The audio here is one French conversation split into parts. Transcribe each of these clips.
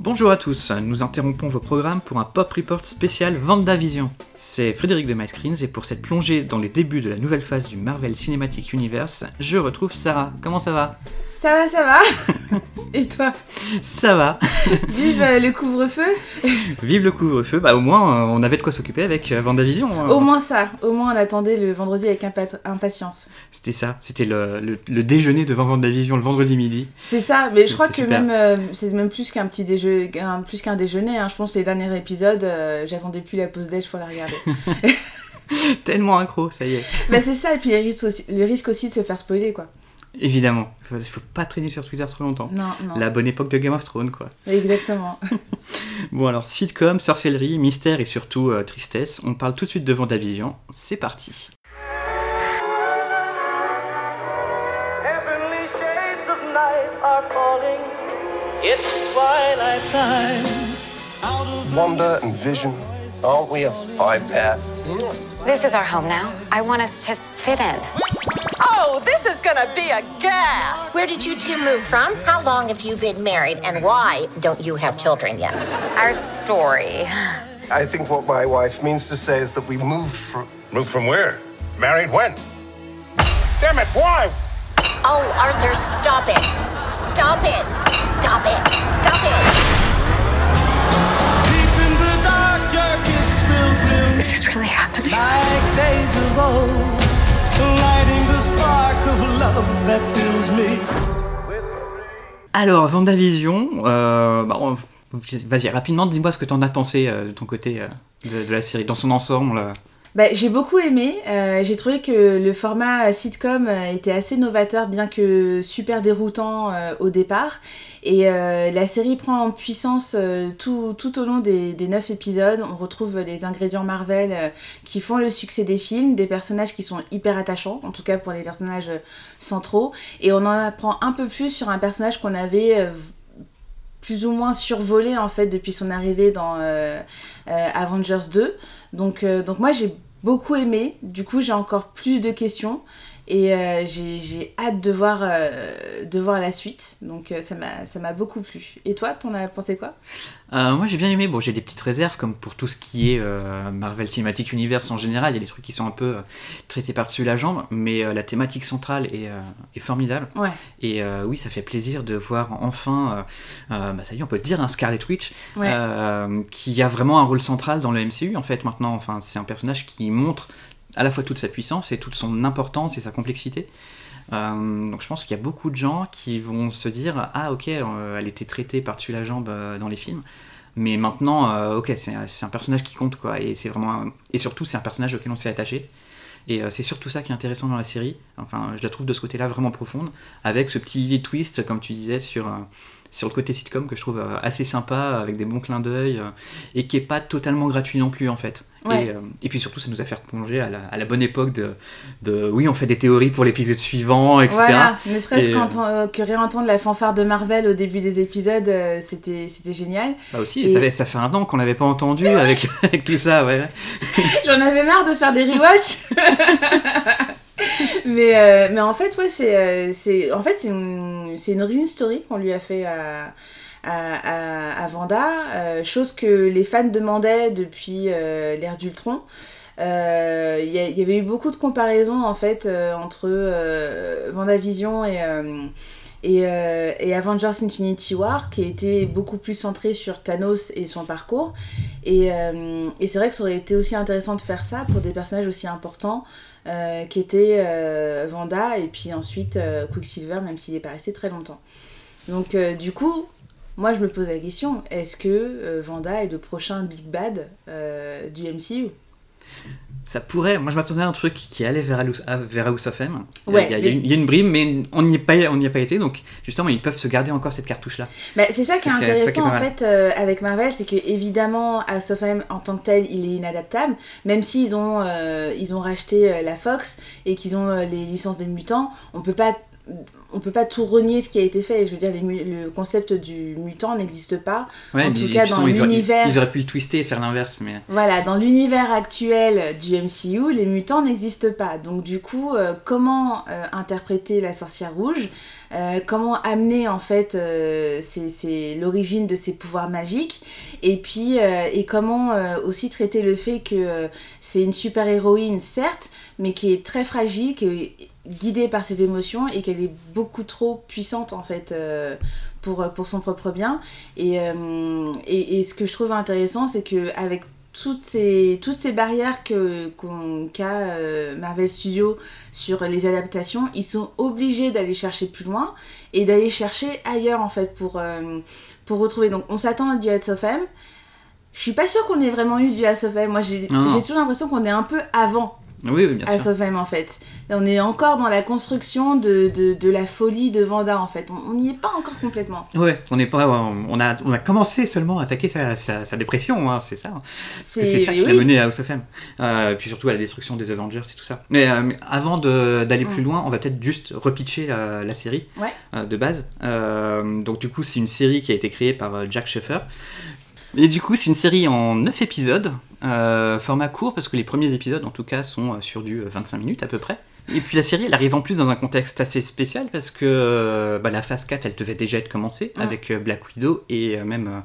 Bonjour à tous, nous interrompons vos programmes pour un Pop Report spécial WandaVision. C'est Frédéric de MyScreens et pour cette plongée dans les débuts de la nouvelle phase du Marvel Cinematic Universe, je retrouve Sarah. Comment ça va ? Ça va, ça va. Et toi ? Ça va. Vive le couvre-feu. Vive le couvre-feu, bah au moins on avait de quoi s'occuper avec WandaVision. Au moins on attendait le vendredi avec impatience. C'était ça, c'était le déjeuner devant WandaVision le vendredi midi. C'est ça, mais je crois que super. C'est même plus qu'un petit déjeuner. Plus qu'un déjeuner, hein. Je pense que les derniers épisodes, j'attendais plus la pause déj pour la regarder. Tellement accro, ça y est. Bah c'est ça, et puis le risque aussi de se faire spoiler, quoi. Évidemment, il faut pas traîner sur Twitter trop longtemps. Non. La bonne époque de Game of Thrones, quoi. Exactement. Bon alors, sitcom, sorcellerie, mystère et surtout tristesse, on parle tout de suite de WandaVision, c'est parti. It's twilight time. Wanda and Vision, aren't we a five-pair? This is our home now. I want us to fit in. Oh, this is gonna be a gas! Where did you two move from? How long have you been married, and why don't you have children yet? Our story. I think what my wife means to say is that we moved from... Moved from where? Married when? Damn it, why? Oh, Arthur, stop it. Stop it. Stop it. Stop it. Is this really happening? Like days of old, lighting the spark of love that fills me. Alors, WandaVision, vas-y, rapidement, dis-moi ce que t'en as pensé de ton côté de la série, dans son ensemble. Bah, j'ai beaucoup aimé, j'ai trouvé que le format sitcom était assez novateur, bien que super déroutant au départ. Et la série prend en puissance tout au long des 9 épisodes. On retrouve les ingrédients Marvel qui font le succès des films, des personnages qui sont hyper attachants, en tout cas pour les personnages centraux. Et on en apprend un peu plus sur un personnage qu'on avait plus ou moins survolé en fait depuis son arrivée dans Avengers 2. Donc moi j'ai beaucoup aimé, du coup j'ai encore plus de questions et j'ai hâte de voir la suite, donc ça m'a beaucoup plu. Et toi, t'en as pensé quoi ? Moi j'ai bien aimé, bon j'ai des petites réserves comme pour tout ce qui est Marvel Cinematic Universe en général, il y a des trucs qui sont un peu traités par-dessus la jambe, mais la thématique centrale est formidable, ouais. Et oui ça fait plaisir de voir enfin, ça y est on peut le dire, hein, Scarlet Witch, ouais. Qui a vraiment un rôle central dans le MCU en fait maintenant, enfin c'est un personnage qui montre à la fois toute sa puissance et toute son importance et sa complexité. Donc je pense qu'il y a beaucoup de gens qui vont se dire « Ah ok, elle était traitée par-dessus la jambe dans les films, mais maintenant, ok, c'est un personnage qui compte, quoi. » Et c'est vraiment et surtout, c'est un personnage auquel on s'est attaché. Et c'est surtout ça qui est intéressant dans la série. Enfin, je la trouve de ce côté-là vraiment profonde, avec ce petit twist, comme tu disais, sur le côté sitcom que je trouve assez sympa, avec des bons clins d'œil, et qui n'est pas totalement gratuit non plus, en fait. Ouais. Et puis surtout, ça nous a fait replonger à la bonne époque de oui, on fait des théories pour l'épisode suivant, etc. Voilà, ne serait-ce que réentendre la fanfare de Marvel au début des épisodes, c'était génial. Bah aussi, ça fait un an qu'on l'avait pas entendu avec tout ça, ouais. J'en avais marre de faire des rewatchs. Mais en fait, ouais, c'est une origin story qu'on lui a fait à Wanda, chose que les fans demandaient depuis l'ère d'Ultron. Il y avait eu beaucoup de comparaisons en fait entre WandaVision et Avengers Infinity War, qui était beaucoup plus centré sur Thanos et son parcours. Et c'est vrai que ça aurait été aussi intéressant de faire ça pour des personnages aussi importants qu'étaient Wanda et puis ensuite Quicksilver, même s'il est pas resté très longtemps. Donc du coup, moi, je me pose la question, est-ce que Wanda est le prochain Big Bad du MCU ? Ça pourrait. Moi, je m'attendais à un truc qui allait vers House of M. Ouais, il y a une brime, mais on n'y a pas été. Donc, justement, ils peuvent se garder encore cette cartouche-là. Bah, c'est ça qui est intéressant, en fait, avec Marvel. C'est qu'évidemment, House of M, en tant que tel, il est inadaptable. Même s'ils ont racheté la Fox et qu'ils ont les licences des mutants, on ne peut pas on peut pas tout renier ce qui a été fait. Je veux dire, le concept du mutant n'existe pas. Ouais, en tout cas, dans l'univers... Ils auraient pu le twister et faire l'inverse, mais... Voilà, dans l'univers actuel du MCU, les mutants n'existent pas. Donc du coup, comment interpréter la sorcière rouge ? Comment amener en fait l'origine de ses pouvoirs magiques, et puis et comment aussi traiter le fait que c'est une super-héroïne certes, mais qui est très fragile, qui est guidée par ses émotions et qu'elle est beaucoup trop puissante en fait pour son propre bien. Et ce que je trouve intéressant, c'est que avec toutes ces barrières qu'a Marvel Studios sur les adaptations, ils sont obligés d'aller chercher plus loin et d'aller chercher ailleurs en fait pour retrouver. Donc on s'attend à du House of M. Je suis pas sûre qu'on ait vraiment eu du House of M. Moi j'ai toujours l'impression qu'on est un peu avant. Oui, bien sûr. House of M en fait. On est encore dans la construction de la folie de Wanda en fait. On n'y est pas encore complètement. Ouais, on n'est pas. On a commencé seulement à attaquer sa dépression, hein, c'est ça. C'est ça qui l'a mené à House of M. Puis surtout à la destruction des Avengers et tout ça. Mais avant d'aller plus loin, on va peut-être juste repitcher la série de base. Donc du coup, c'est une série qui a été créée par Jack Sheffer. Et du coup, c'est une série en 9 épisodes, format court, parce que les premiers épisodes, en tout cas, sont sur du 25 minutes à peu près. Et puis la série, elle arrive en plus dans un contexte assez spécial, parce que la phase 4, elle devait déjà être commencée, avec Black Widow, et même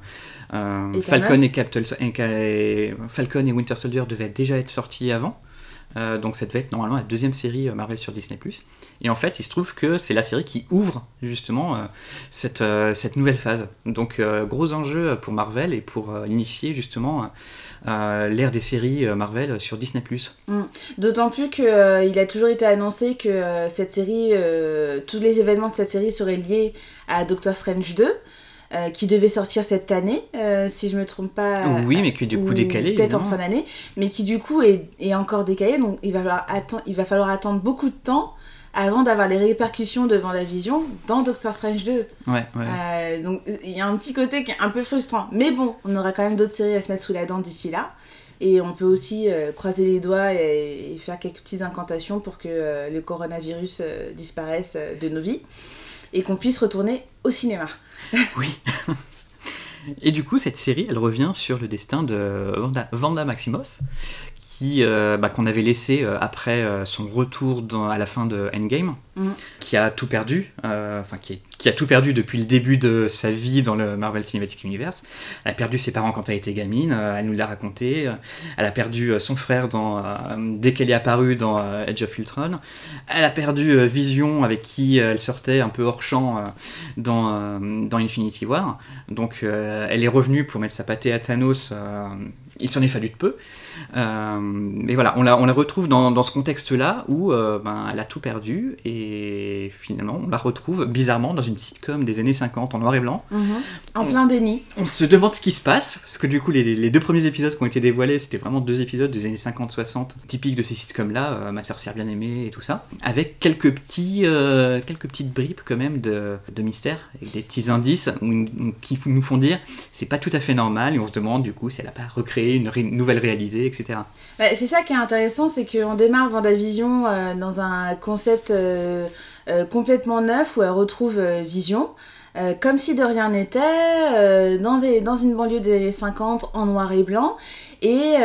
Falcon et Winter Soldier devaient déjà être sortis avant. Donc ça devait être normalement la deuxième série Marvel sur Disney+. Et en fait, il se trouve que c'est la série qui ouvre justement cette nouvelle phase. Donc gros enjeu pour Marvel et pour initier justement l'ère des séries Marvel sur Disney+. D'autant plus qu'il a toujours été annoncé que cette série, tous les événements de cette série seraient liés à Doctor Strange 2. Qui devait sortir cette année, si je me trompe pas. Oui, mais qui est du coup décalé. Peut-être en fin d'année, mais qui du coup est encore décalé. Donc il va falloir attendre beaucoup de temps avant d'avoir les répercussions de WandaVision dans Doctor Strange 2. Ouais. Donc il y a un petit côté qui est un peu frustrant. Mais bon, on aura quand même d'autres séries à se mettre sous la dent d'ici là. Et on peut aussi croiser les doigts et faire quelques petites incantations pour que le coronavirus disparaisse de nos vies. Et qu'on puisse retourner au cinéma. Oui. Et du coup, cette série, elle revient sur le destin de Wanda Maximoff, qu'on avait laissé après son retour à la fin de Endgame, qui a tout perdu, qui a tout perdu depuis le début de sa vie dans le Marvel Cinematic Universe. Elle a perdu ses parents quand elle était gamine, elle nous l'a raconté, elle a perdu son frère dès qu'elle est apparue dans Age of Ultron, elle a perdu Vision avec qui elle sortait un peu hors champ dans Infinity War, donc elle est revenue pour mettre sa pâtée à Thanos, il s'en est fallu de peu. Mais voilà, on la retrouve dans ce contexte-là où elle a tout perdu, et finalement on la retrouve bizarrement dans une sitcom des années 50 en noir et blanc. En plein déni. On se demande ce qui se passe, parce que du coup les deux premiers épisodes qui ont été dévoilés, c'était vraiment deux épisodes des années 50-60, typiques de ces sitcoms-là, Ma sorcière bien aimée et tout ça, avec quelques petites bribes quand même de mystère, avec des petits indices qui nous font dire c'est pas tout à fait normal, et on se demande du coup si elle a pas recréé une nouvelle réalité, etc. C'est ça qui est intéressant, c'est qu'on démarre WandaVision dans un concept complètement neuf, où elle retrouve Vision, comme si de rien n'était, dans une banlieue des années 50, en noir et blanc. Et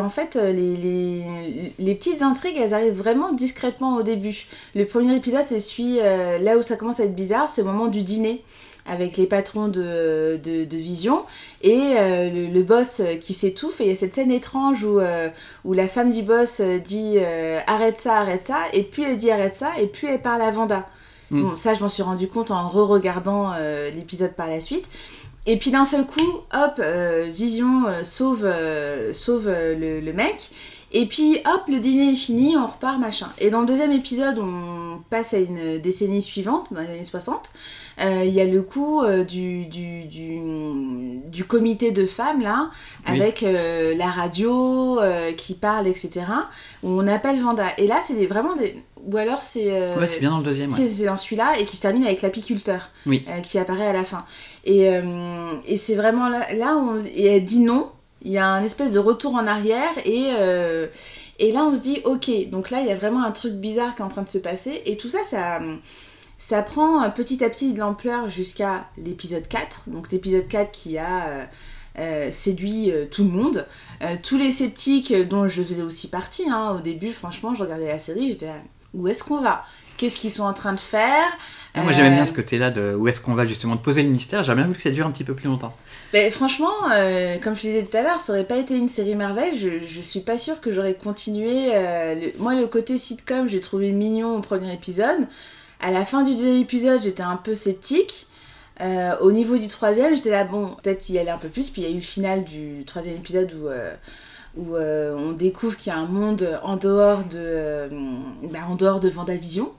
en fait, les petites intrigues, elles arrivent vraiment discrètement au début. Le premier épisode, c'est celui, là où ça commence à être bizarre, c'est au moment du dîner, avec les patrons de Vision et le boss qui s'étouffe, et il y a cette scène étrange où la femme du boss dit arrête ça, et puis elle dit arrête ça, et puis elle parle à Wanda. Bon, ça je m'en suis rendu compte en re-regardant l'épisode par la suite. Et puis d'un seul coup, hop, Vision sauve le mec. Et puis, hop, le dîner est fini, on repart, machin. Et dans le deuxième épisode, on passe à une décennie suivante, dans les années 60. Il y a le coup du comité de femmes, là, oui, avec la radio qui parle, etc., où on appelle Wanda. Et là, c'est vraiment des... Ou alors c'est... ouais, c'est bien dans le deuxième. Ouais. C'est dans celui-là, et qui se termine avec l'apiculteur, oui, qui apparaît à la fin. Et c'est vraiment là où... Et elle dit non. Il y a un espèce de retour en arrière, et là on se dit ok, donc là il y a vraiment un truc bizarre qui est en train de se passer, et tout ça, ça Ça prend petit à petit de l'ampleur jusqu'à l'épisode 4, donc l'épisode 4 qui a séduit tout le monde, tous les sceptiques dont je faisais aussi partie, hein. Au début franchement je regardais la série, j'étais où est-ce qu'on va ? Qu'est-ce qu'ils sont en train de faire ? Non, moi j'aime bien ce côté-là de où est-ce qu'on va justement de poser le mystère, j'aimerais bien que ça dure un petit peu plus longtemps. Mais franchement, comme je disais tout à l'heure, ça aurait pas été une série Marvel, je suis pas sûre que j'aurais continué. Moi le côté sitcom j'ai trouvé mignon au premier épisode, à la fin du deuxième épisode j'étais un peu sceptique, au niveau du troisième j'étais là bon, peut-être y aller un peu plus, puis il y a eu le final du troisième épisode où on découvre qu'il y a un monde en dehors de WandaVision.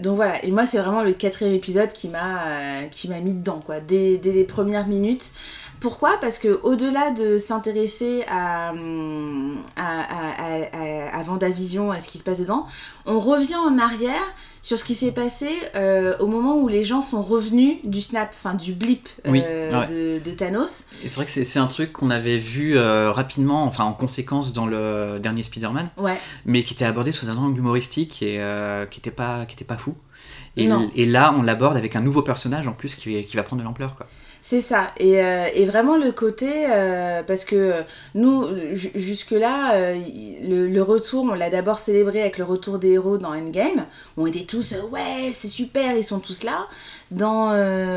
Donc voilà, et moi c'est vraiment le quatrième épisode qui m'a mis dedans quoi, dès les premières minutes. Pourquoi ? Parce que au-delà de s'intéresser à WandaVision, à ce qui se passe dedans, on revient en arrière sur ce qui s'est passé au moment où les gens sont revenus du snap, enfin du blip de Thanos. Et c'est vrai que c'est un truc qu'on avait vu rapidement, enfin en conséquence dans le dernier Spider-Man, mais qui était abordé sous un angle humoristique et qui était pas fou. Et là, on l'aborde avec un nouveau personnage en plus qui va prendre de l'ampleur quoi. C'est ça, et vraiment le côté, parce que nous, jusque-là, le retour, on l'a d'abord célébré avec le retour des héros dans Endgame, on était tous « ouais, c'est super, ils sont tous là ».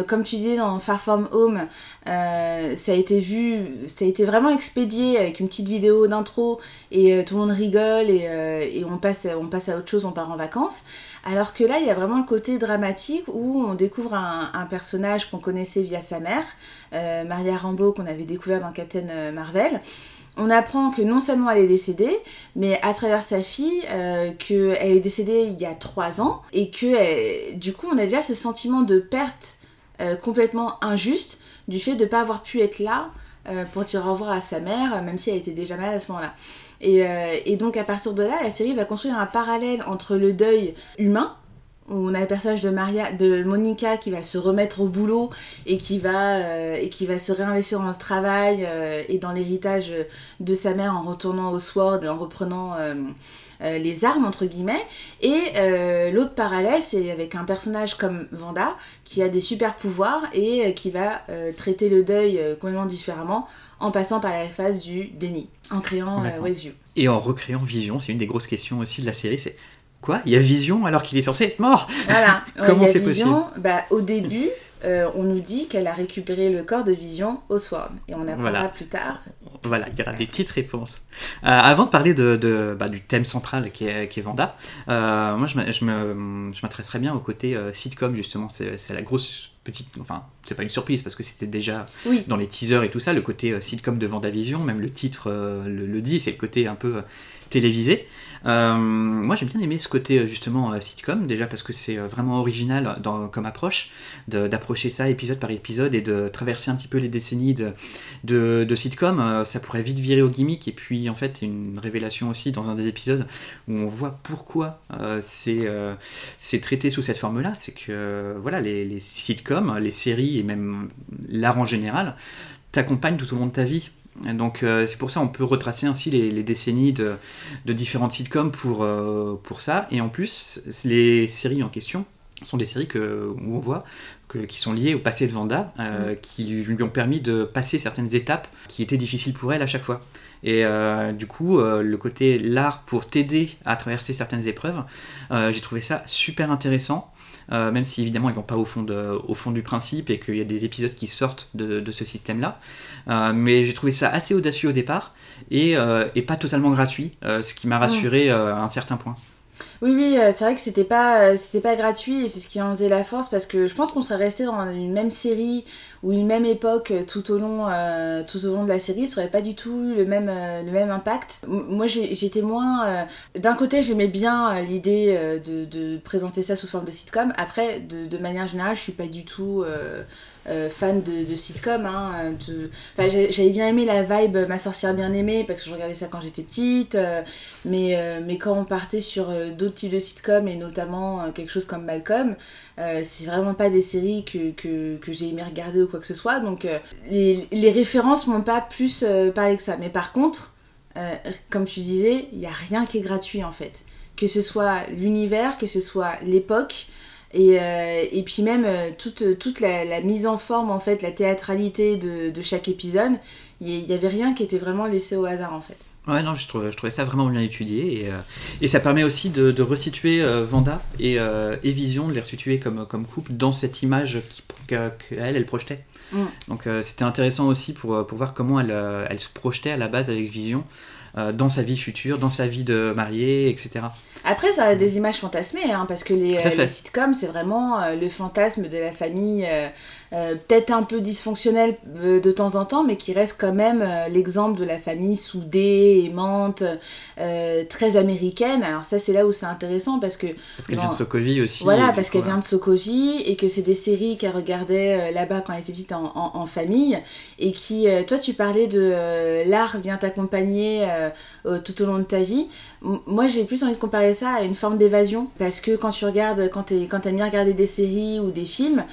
Comme tu disais, dans Far From Home, ça a été vraiment expédié avec une petite vidéo d'intro et tout le monde rigole et on passe à autre chose, on part en vacances. Alors que là, il y a vraiment le côté dramatique où on découvre un personnage qu'on connaissait via sa mère, Monica Rambeau, qu'on avait découvert dans Captain Marvel. On apprend que non seulement elle est décédée, mais à travers sa fille, qu'elle est décédée il y a 3 ans, et que du coup on a déjà ce sentiment de perte complètement injuste du fait de ne pas avoir pu être là pour dire au revoir à sa mère, même si elle était déjà malade à ce moment-là. Et donc à partir de là, la série va construire un parallèle entre le deuil humain, où on a le personnage de Monica qui va se remettre au boulot et qui va se réinvestir dans le travail et dans l'héritage de sa mère en retournant au SWORD et en reprenant les armes entre guillemets, et l'autre parallèle c'est avec un personnage comme Wanda qui a des super pouvoirs et qui va traiter le deuil complètement différemment en passant par la phase du déni, en créant Westview. Et en recréant Vision, c'est une des grosses questions aussi de la série, c'est quoi ? Il y a Vision alors qu'il est censé être mort ? Voilà. Comment c'est Vision, possible ? Bah, au début, on nous dit qu'elle a récupéré le corps de Vision au SWORD. Et on apprendra plus tard. Voilà, il y aura des petites réponses. Avant de parler du thème central qui est Wanda, moi je m'intéresserais bien au côté sitcom justement. C'est la grosse petite... Enfin, c'est pas une surprise parce que c'était déjà dans les teasers et tout ça, le côté sitcom de WandaVision, même le titre le dit, c'est le côté un peu... télévisé. Moi j'ai bien aimé ce côté justement sitcom, déjà parce que c'est vraiment original comme approche, d'approcher ça épisode par épisode et de traverser un petit peu les décennies de sitcom. Ça pourrait vite virer au gimmick, et puis en fait une révélation aussi dans un des épisodes où on voit pourquoi c'est traité sous cette forme là, c'est que voilà, les sitcoms, les séries et même l'art en général t'accompagnent tout au long de ta vie. Donc c'est pour ça on peut retracer ainsi les décennies de différentes sitcoms pour ça. Et en plus, les séries en question sont des séries où on voit qui sont liées au passé de Wanda, qui lui ont permis de passer certaines étapes qui étaient difficiles pour elle à chaque fois. Et du coup, le côté l'art pour t'aider à traverser certaines épreuves, j'ai trouvé ça super intéressant. Même si évidemment ils vont pas au fond du principe et qu'il y a des épisodes qui sortent de ce système là, mais j'ai trouvé ça assez audacieux au départ et pas totalement gratuit, ce qui m'a rassuré à un certain point. Oui, c'est vrai que c'était pas gratuit, et c'est ce qui en faisait la force, parce que je pense qu'on serait resté dans une même série ou une même époque tout au long de la série, ça aurait pas du tout le même impact. Moi j'étais moins... d'un côté j'aimais bien l'idée de présenter ça sous forme de sitcom, après de manière générale je suis pas du tout... fan de sitcom, hein, j'avais bien aimé la vibe Ma sorcière bien aimée parce que je regardais ça quand j'étais petite, mais quand on partait sur d'autres types de sitcoms, et notamment quelque chose comme Malcolm, c'est vraiment pas des séries que j'ai aimé regarder ou quoi que ce soit, donc les références m'ont pas plus parlé que ça. Mais par contre, comme tu disais, il y a rien qui est gratuit en fait, que ce soit l'univers, que ce soit l'époque. Et puis même toute la mise en forme, en fait, la théâtralité de chaque épisode, il n'y avait rien qui était vraiment laissé au hasard, en fait. Ouais, non, je trouvais ça vraiment bien étudié, et ça permet aussi de resituer Wanda et Vision, de les resituer comme couple dans cette image qu'elle projetait. Mm. Donc c'était intéressant aussi pour voir comment elle se projetait à la base avec Vision, dans sa vie future, dans sa vie de mariée, etc. Après, ça a des images fantasmées, hein, parce que les sitcoms, c'est vraiment le fantasme de la famille, peut-être un peu dysfonctionnelle de temps en temps, mais qui reste quand même l'exemple de la famille soudée, aimante, très américaine. Alors ça, c'est là où c'est intéressant, parce qu'elle vient de Sokovie aussi. Voilà, parce qu'elle vient de Sokovie, et que c'est des séries qu'elle regardait là-bas quand elle était petite en famille, et qui, toi, tu parlais de l'art vient t'accompagner tout au long de ta vie. Moi, j'ai plus envie de comparer ça à une forme d'évasion, parce que quand tu regardes, quand t'aimes bien regarder des séries ou des films,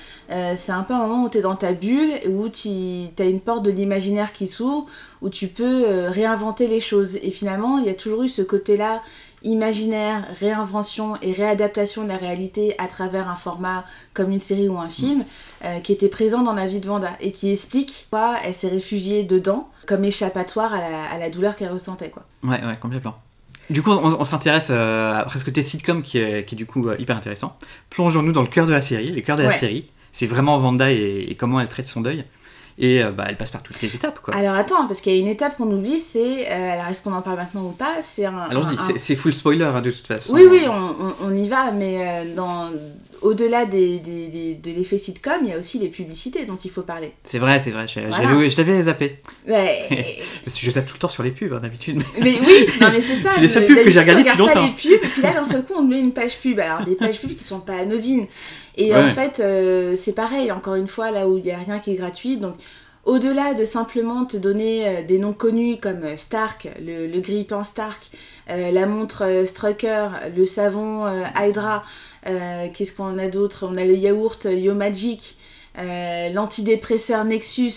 c'est un peu un moment où t'es dans ta bulle, où t'as une porte de l'imaginaire qui s'ouvre, où tu peux réinventer les choses. Et finalement, il y a toujours eu ce côté-là, imaginaire, réinvention et réadaptation de la réalité à travers un format comme une série ou un film, qui était présent dans la vie de Wanda et qui explique pourquoi elle s'est réfugiée dedans comme échappatoire à la douleur qu'elle ressentait, quoi. Ouais, complètement. Du coup, on s'intéresse à presque tes sitcoms qui est du coup hyper intéressant. Plongeons-nous dans le cœur de la série. Le cœur de la série, c'est vraiment Wanda et comment elle traite son deuil. Et elle passe par toutes les étapes, quoi. Alors attends, parce qu'il y a une étape qu'on oublie, c'est... alors est-ce qu'on en parle maintenant ou pas? Allons-y, c'est full spoiler, hein, de toute façon. Oui, on y va, mais au-delà de l'effet sitcom, il y a aussi les publicités dont il faut parler. C'est vrai, je t'avais zappé. Ouais. Je zappe tout le temps sur les pubs, hein, d'habitude. Mais oui, non, mais c'est ça. C'est les seules pubs que j'ai regardées depuis longtemps. On regarde pas les pubs, et puis là, d'un seul coup, on met une page pub. Alors des pages pubs qui sont pas anodines. Et en fait, c'est pareil, encore une fois, là où il n'y a rien qui est gratuit. Donc, au-delà de simplement te donner des noms connus comme Stark, le grille-pain Stark, la montre Strucker, le savon Hydra, qu'est-ce qu'on a d'autre? On a le yaourt Yo Magic, l'antidépresseur Nexus,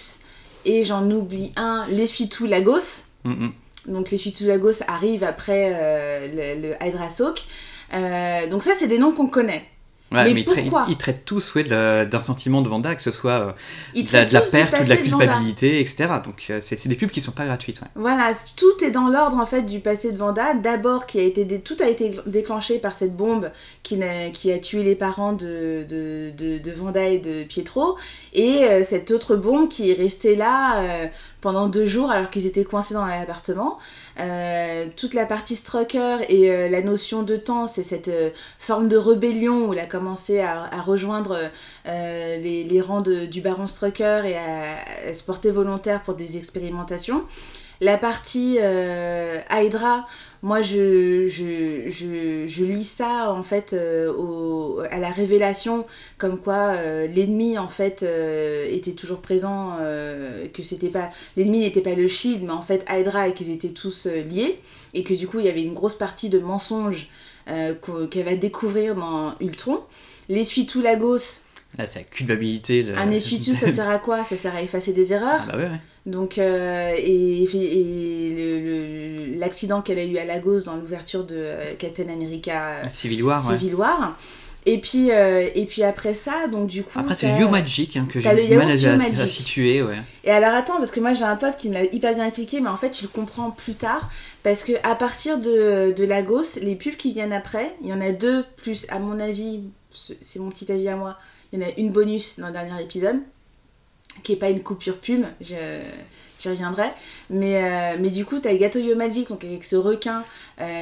et j'en oublie un, l'essuie-tout Lagos. Mm-hmm. Donc l'essuie-tout Lagos arrive après le Hydra Soak. Donc ça, c'est des noms qu'on connaît. Ouais, mais ils traitent tous d'un sentiment de Wanda, que ce soit de la perte ou de la culpabilité, etc. Donc c'est des pubs qui ne sont pas gratuites. Ouais. Voilà, tout est dans l'ordre, en fait, du passé de Wanda. D'abord, tout a été déclenché par cette bombe qui a tué les parents de Wanda et de Pietro. Et cette autre bombe qui est restée là pendant 2 jours alors qu'ils étaient coincés dans l'appartement. Toute la partie Strucker et la notion de temps, c'est cette forme de rébellion où elle a commencé à rejoindre les rangs du Baron Strucker et à se porter volontaire pour des expérimentations. La partie Hydra, moi je lis ça en fait à la révélation, comme quoi l'ennemi en fait était toujours présent, que c'était pas l'ennemi, n'était pas le Shield, mais en fait Hydra, et qu'ils étaient tous liés, et que du coup il y avait une grosse partie de mensonges qu'elle va découvrir dans Ultron. L'essuie-tout Lagos. Là, c'est la culpabilité. Un essuie-tout, ça sert à quoi? Ça sert à effacer des erreurs. Ah bah ouais. Donc, et l'accident qu'elle a eu à Lagos dans l'ouverture de Captain America Civil War. Et puis après ça, donc du coup... Après, c'est le You Magic, hein, que j'ai du mal à situer. Ouais. Et alors attends, parce que moi j'ai un pote qui me l'a hyper bien expliqué, mais en fait je le comprends plus tard, parce qu'à partir de Lagos, les pubs qui viennent après, il y en a 2, plus à mon avis, c'est mon petit avis à moi, il y en a une bonus dans le dernier épisode, qui n'est pas une coupure pub, j'y reviendrai, mais du coup t'as le gâteau Yo Magic, donc avec ce requin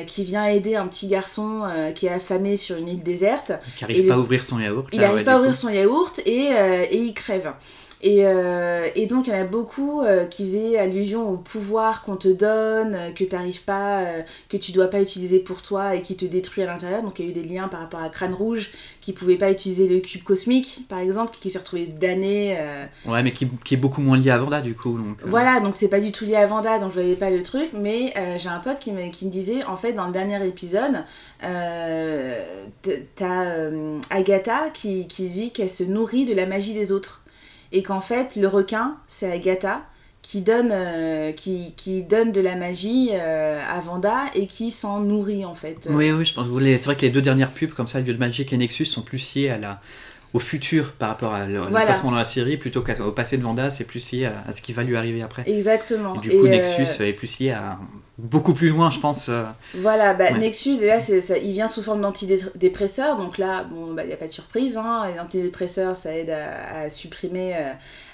qui vient aider un petit garçon qui est affamé sur une île déserte, qui n'arrive pas à ouvrir son yaourt, et il crève, et donc il y en a beaucoup qui faisaient allusion au pouvoir qu'on te donne, que t'arrives pas, que tu dois pas utiliser pour toi et qui te détruit à l'intérieur. Donc il y a eu des liens par rapport à Crâne Rouge, qui pouvait pas utiliser le cube cosmique par exemple, qui s'est retrouvé damné. Ouais, mais qui est beaucoup moins lié à Wanda du coup, donc voilà, donc c'est pas du tout lié à Wanda, donc je voyais pas le truc, mais j'ai un pote qui me disait en fait dans le dernier épisode t'as Agatha qui vit qu'elle se nourrit de la magie des autres. Et qu'en fait, le requin, c'est Agatha qui donne de la magie à Wanda et qui s'en nourrit en fait. Oui, je pense. C'est vrai que les deux dernières pubs comme ça, Lieu de Magic et Nexus, sont plus liées au futur par rapport à le placement dans la série, plutôt qu'au passé de Wanda. C'est plus lié à ce qui va lui arriver après. Exactement. Et du coup, Nexus est plus lié à beaucoup plus loin, je pense. Voilà. Nexus, et là, il vient sous forme d'antidépresseur. Donc là, il n'y a pas de surprise. Les antidépresseurs, ça aide à supprimer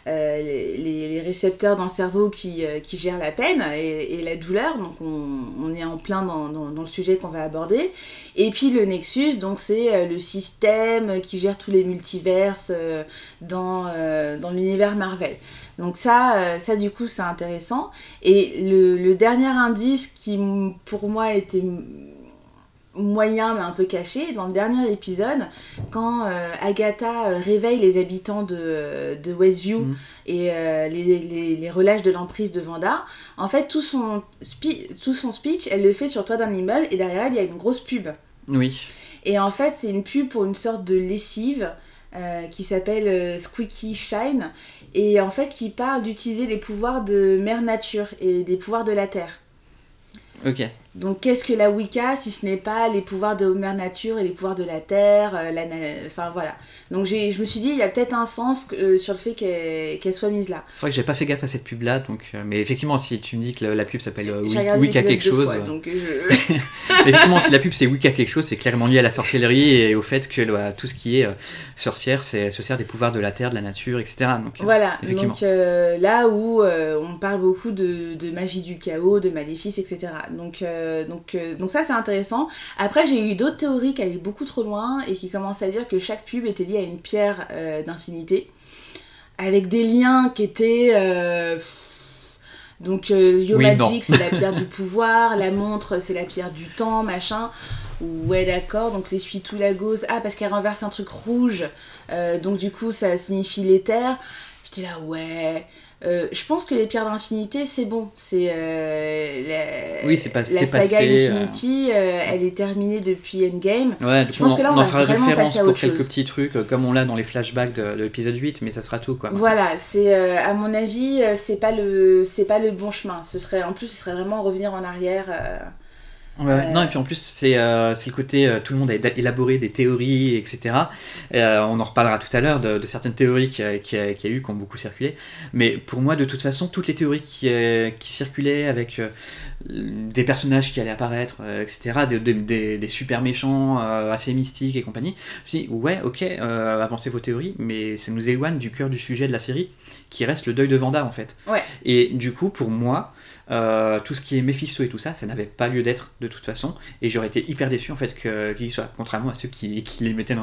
les récepteurs dans le cerveau qui gèrent la peine et la douleur. Donc on est en plein dans le sujet qu'on va aborder. Et puis le Nexus, donc c'est le système qui gère tous les multiverses dans l'univers Marvel. Donc ça du coup c'est intéressant. Et le dernier indice qui pour moi était moyen mais un peu caché, dans le dernier épisode, quand Agatha réveille les habitants de Westview et les relâche de l'emprise de Wanda, en fait tout son speech, elle le fait sur le toit d'un immeuble et derrière elle il y a une grosse pub. Oui. Et en fait c'est une pub pour une sorte de lessive qui s'appelle Squeaky Shine et en fait qui parle d'utiliser les pouvoirs de Mère Nature et des pouvoirs de la Terre. Ok. Donc qu'est-ce que la Wicca si ce n'est pas les pouvoirs de Mère Nature et les pouvoirs de la Terre, enfin voilà. Donc je me suis dit il y a peut-être un sens sur le fait qu'elle soit mise là. C'est vrai que j'ai pas fait gaffe à cette pub là, donc mais effectivement si tu me dis que la pub s'appelle Wicca quelque chose, fois, donc effectivement si la pub c'est Wicca quelque chose, c'est clairement lié à la sorcellerie et au fait que tout ce qui est sorcière se sert des pouvoirs de la Terre, de la nature, etc. Donc voilà. Donc là où on parle beaucoup de magie du chaos, de maléfice, etc. Donc ça c'est intéressant. Après j'ai eu d'autres théories qui allaient beaucoup trop loin et qui commençaient à dire que chaque pub était liée à une pierre d'infinité avec des liens qui étaient Yo Magic c'est la pierre du pouvoir, la montre c'est la pierre du temps, machin. Ouais d'accord, donc l'essuie-tout Lagos, parce qu'elle renverse un truc rouge donc du coup ça signifie l'éther. J'étais là ouais. Je pense que les pierres d'infinité, c'est bon. C'est la saga passé, Infinity, elle est terminée depuis Endgame. Ouais, je pense que là, on va fera vraiment référence passer à autre chose. Pour quelques petits trucs, comme on l'a dans les flashbacks de l'épisode 8, mais ça sera tout, quoi. Voilà, c'est à mon avis, c'est pas le bon chemin. Ce serait vraiment revenir en arrière. Non, et puis en plus, c'est le côté tout le monde a élaboré des théories, etc. On en reparlera tout à l'heure de certaines théories qui ont beaucoup circulé. Mais pour moi, de toute façon, toutes les théories qui circulaient avec des personnages qui allaient apparaître, etc., des super méchants assez mystiques et compagnie, je me dis, avancez vos théories, mais ça nous éloigne du cœur du sujet de la série, qui reste le deuil de Wanda, en fait. Ouais. Et du coup, pour moi, tout ce qui est Mephisto et tout ça n'avait pas lieu d'être de toute façon, et j'aurais été hyper déçu en fait qu'il y soit, contrairement à ceux qui les mettaient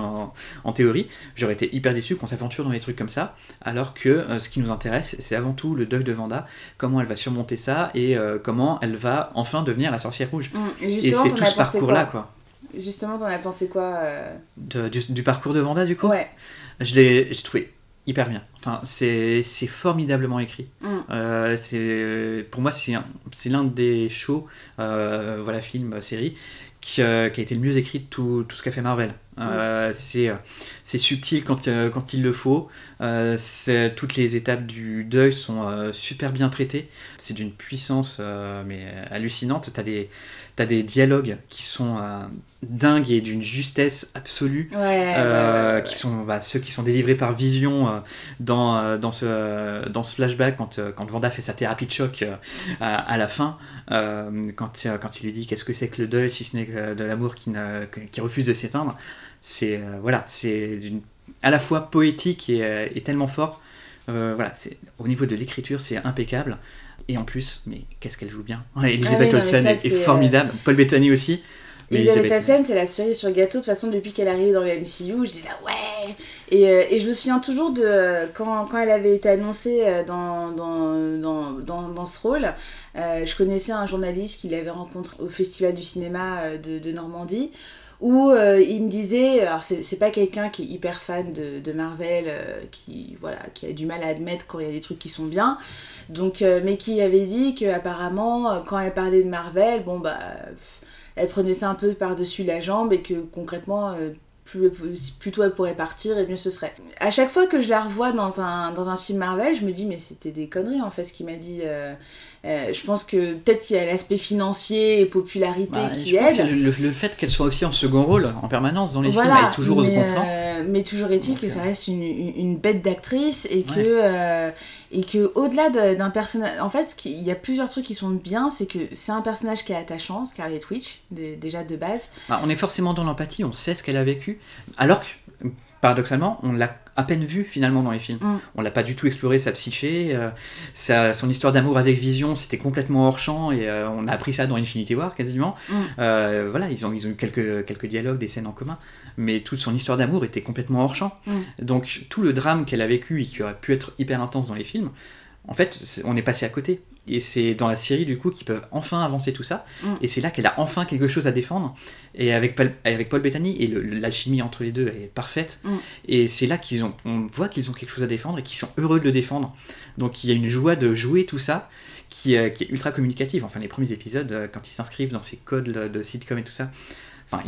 en théorie. J'aurais été hyper déçu qu'on s'aventure dans des trucs comme ça, alors que ce qui nous intéresse c'est avant tout le deuil de Wanda, comment elle va surmonter ça et comment elle va enfin devenir la sorcière rouge. Et c'est tout ce parcours là quoi. Justement t'en as pensé quoi du parcours de Wanda du coup? Ouais. J'ai trouvé hyper bien. Enfin, c'est formidablement écrit. Pour moi, c'est l'un des shows, films, séries, qui a été le mieux écrit de tout ce qu'a fait Marvel. C'est subtil quand il le faut. Toutes les étapes du deuil sont super bien traitées. C'est d'une puissance mais hallucinante. T'as des dialogues qui sont dingues et d'une justesse absolue, qui sont ceux qui sont délivrés par Vision dans ce flashback quand Wanda fait sa thérapie de choc à la fin, quand il lui dit qu'est-ce que c'est que le deuil si ce n'est que de l'amour qui refuse de s'éteindre. C'est à la fois poétique et tellement fort. Au niveau de l'écriture, c'est impeccable. Et en plus, mais qu'est-ce qu'elle joue bien. Elizabeth Olsen est formidable, Paul Bettany aussi. Mais Elizabeth Olsen, c'est la cerise sur le gâteau. De toute façon, depuis qu'elle arrive dans le MCU, je dis là, ouais. Et je me souviens toujours de quand elle avait été annoncée dans ce rôle. Je connaissais un journaliste qui l'avait rencontré au Festival du cinéma de Normandie, où il me disait, alors c'est pas quelqu'un qui est hyper fan de Marvel, qui a du mal à admettre quand il y a des trucs qui sont bien, donc, mais qui avait dit qu'apparemment, quand elle parlait de Marvel, elle prenait ça un peu par-dessus la jambe et que concrètement, plutôt elle pourrait partir et mieux ce serait. À chaque fois que je la revois dans un film Marvel, je me dis mais c'était des conneries en fait ce qu'il m'a dit. Je pense que peut-être qu'il y a l'aspect financier et popularité qui aide. Le fait qu'elle soit aussi en second rôle en permanence dans les films, elle est toujours au second plan. Mais toujours est-il que ça reste une bête d'actrice et que au-delà d'un personnage, en fait il y a plusieurs trucs qui sont bien, c'est que c'est un personnage qui est attachant, Scarlet Witch déjà de base. On est forcément dans l'empathie, on sait ce qu'elle a vécu, alors que paradoxalement on l'a à peine vue finalement dans les films. On l'a pas du tout exploré, sa psyché, son histoire d'amour avec Vision, c'était complètement hors champ et on a appris ça dans Infinity War quasiment. Ils ont eu quelques dialogues, des scènes en commun, mais toute son histoire d'amour était complètement hors champ. Donc tout le drame qu'elle a vécu et qui aurait pu être hyper intense dans les films, en fait on est passé à côté, et c'est dans la série du coup qu'ils peuvent enfin avancer tout ça. Et c'est là qu'elle a enfin quelque chose à défendre, et avec Paul Bettany, et l'alchimie entre les deux est parfaite. Et c'est là on voit qu'ils ont quelque chose à défendre et qu'ils sont heureux de le défendre, donc il y a une joie de jouer tout ça qui est ultra communicative. Enfin les premiers épisodes, quand ils s'inscrivent dans ces codes de sitcom et tout ça, enfin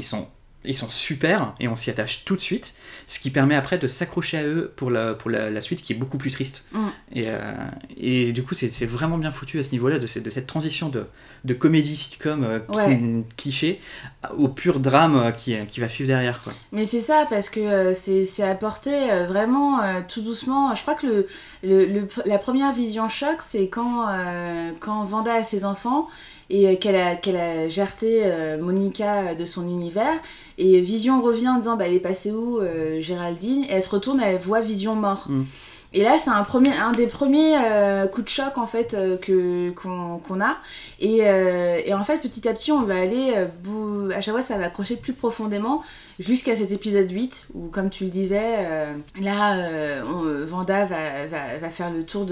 ils sont super et on s'y attache tout de suite, ce qui permet après de s'accrocher à eux pour la suite qui est beaucoup plus triste. Et du coup c'est vraiment bien foutu à ce niveau-là, de cette transition de comédie sitcom cliché au pur drame qui va suivre derrière quoi. Mais c'est ça, parce que c'est apporté vraiment tout doucement. Je crois que la première vision choc, c'est quand Wanda a ses enfants et qu'elle a jarté Monica de son univers, et Vision revient en disant elle est passée où Géraldine, et elle se retourne, elle voit Vision mort. Et là c'est un des premiers coups de choc en fait qu'on a, et en fait petit à petit on va aller à chaque fois ça va accrocher plus profondément jusqu'à cet épisode 8 où, comme tu le disais, Wanda va faire le tour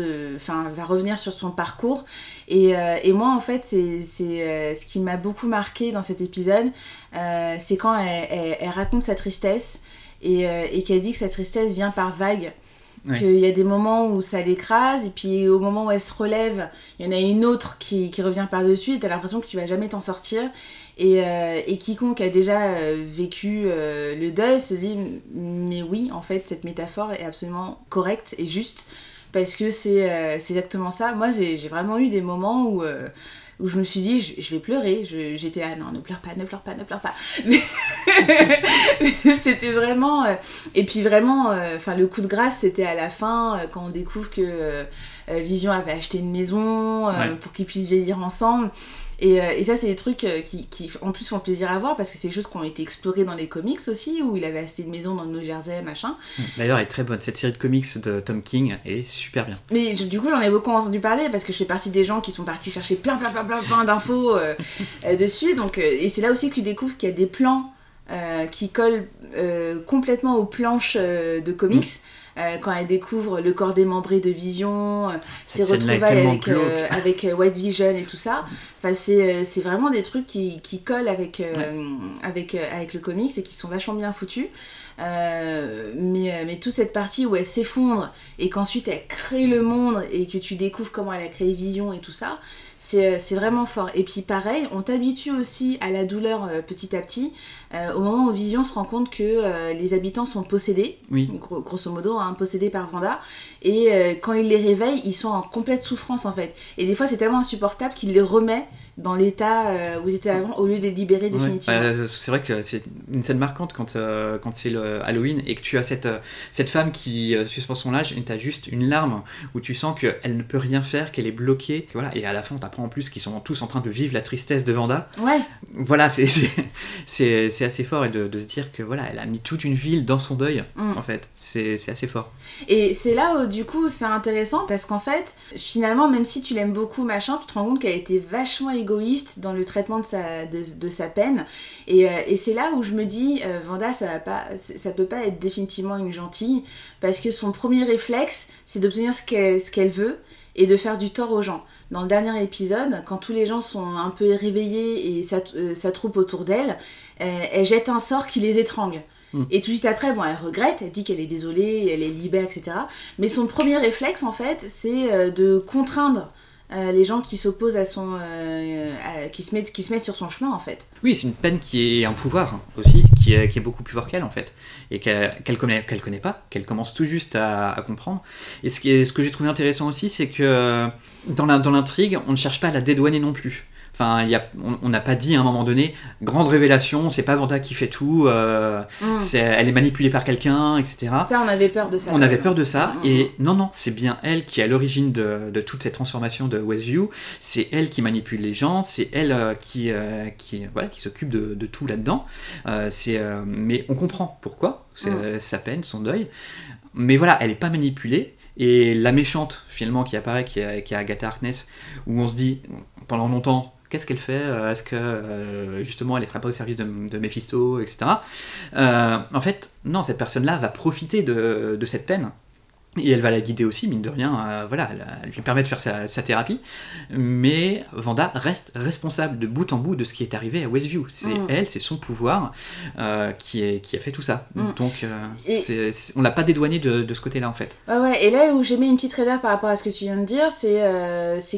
va revenir sur son parcours, et moi en fait c'est ce qui m'a beaucoup marqué dans cet épisode, c'est quand elle raconte sa tristesse et qu'elle dit que sa tristesse vient par vagues. Qu'il y a des moments où ça l'écrase, et puis au moment où elle se relève, il y en a une autre qui revient par-dessus, et t'as l'impression que tu vas jamais t'en sortir. Et quiconque a déjà vécu le deuil se dit « Mais oui, en fait, cette métaphore est absolument correcte et juste, parce que c'est exactement ça. » Moi, j'ai vraiment eu des moments où je me suis dit, je vais pleurer. J'étais là, non, ne pleure pas. Mais c'était vraiment... Et puis vraiment, le coup de grâce, c'était à la fin, quand on découvre que Vision avait acheté une maison pour qu'ils puissent vieillir ensemble. Et ça, c'est des trucs qui, en plus, font plaisir à voir, parce que c'est des choses qui ont été explorées dans les comics aussi, où il avait acheté une maison dans le New Jersey, machin. D'ailleurs, elle est très bonne. Cette série de comics de Tom King, elle est super bien. Mais du coup, j'en ai beaucoup entendu parler, parce que je fais partie des gens qui sont partis chercher plein d'infos dessus. Donc, et c'est là aussi que tu découvres qu'il y a des plans qui collent complètement aux planches de comics. Quand elle découvre le corps démembré de Vision, ses retrouvailles avec White Vision et tout ça. Enfin, c'est vraiment des trucs qui collent avec le comics et qui sont vachement bien foutus. Mais toute cette partie où elle s'effondre et qu'ensuite elle crée le monde et que tu découvres comment elle a créé Vision et tout ça, c'est vraiment fort. Et puis pareil, on t'habitue aussi à la douleur petit à petit, au moment où Vision se rend compte que les habitants sont possédés, grosso modo, possédés par Wanda, et quand il les réveille, ils sont en complète souffrance en fait. Et des fois c'est tellement insupportable qu'il les remet dans l'état où ils étaient avant, au lieu de les libérer définitivement. C'est vrai que c'est une scène marquante quand c'est le Halloween et que tu as cette femme qui suspend son linge et t'as juste une larme où tu sens qu'elle ne peut rien faire, qu'elle est bloquée, et à la fin on t'apprend en plus qu'ils sont tous en train de vivre la tristesse de Wanda. C'est assez fort, et de se dire que elle a mis toute une ville dans son deuil en fait, c'est assez fort. Et c'est là où du coup c'est intéressant, parce qu'en fait finalement, même si tu l'aimes beaucoup machin, tu te rends compte qu'elle a été vachement égoïste dans le traitement de sa peine, et c'est là où je me dis Wanda, ça peut pas être définitivement une gentille, parce que son premier réflexe c'est d'obtenir ce qu'elle veut et de faire du tort aux gens. Dans le dernier épisode, quand tous les gens sont un peu réveillés et s'attroupent autour d'elle, elle jette un sort qui les étrangle. Et tout de suite après, elle regrette, elle dit qu'elle est désolée, elle est libérée, etc. Mais son premier réflexe, en fait, c'est de contraindre les gens qui s'opposent à son... qui se mettent sur son chemin, en fait. Oui, c'est une peine qui est un pouvoir aussi, qui est beaucoup plus fort qu'elle en fait, et qu'elle connaît pas, qu'elle commence tout juste à comprendre. Et ce que j'ai trouvé intéressant aussi, c'est que dans l'intrigue, on ne cherche pas à la dédouaner non plus. Enfin, on n'a pas dit à un moment donné, grande révélation, c'est pas Wanda qui fait tout, elle est manipulée par quelqu'un, etc. Ça, on avait peur de ça. Et non, c'est bien elle qui est à l'origine de toute cette transformation de Westview, c'est elle qui manipule les gens, c'est elle qui s'occupe de tout là-dedans. Mais on comprend pourquoi, sa peine, son deuil. Mais voilà, elle n'est pas manipulée. Et la méchante, finalement, qui apparaît, qui est Agatha Harkness, où on se dit, pendant longtemps, qu'est-ce qu'elle fait ? Est-ce que, justement, elle ne ferait pas au service de Mephisto, etc. En fait, non, cette personne-là va profiter de cette peine. Et elle va la guider aussi, mine de rien. Elle lui permet de faire sa thérapie. Mais Wanda reste responsable de bout en bout de ce qui est arrivé à Westview. C'est elle, c'est son pouvoir qui a fait tout ça. Donc, on ne l'a pas dédouané de ce côté-là, en fait. Ouais. Et là où j'ai mis une petite réserve par rapport à ce que tu viens de dire, c'est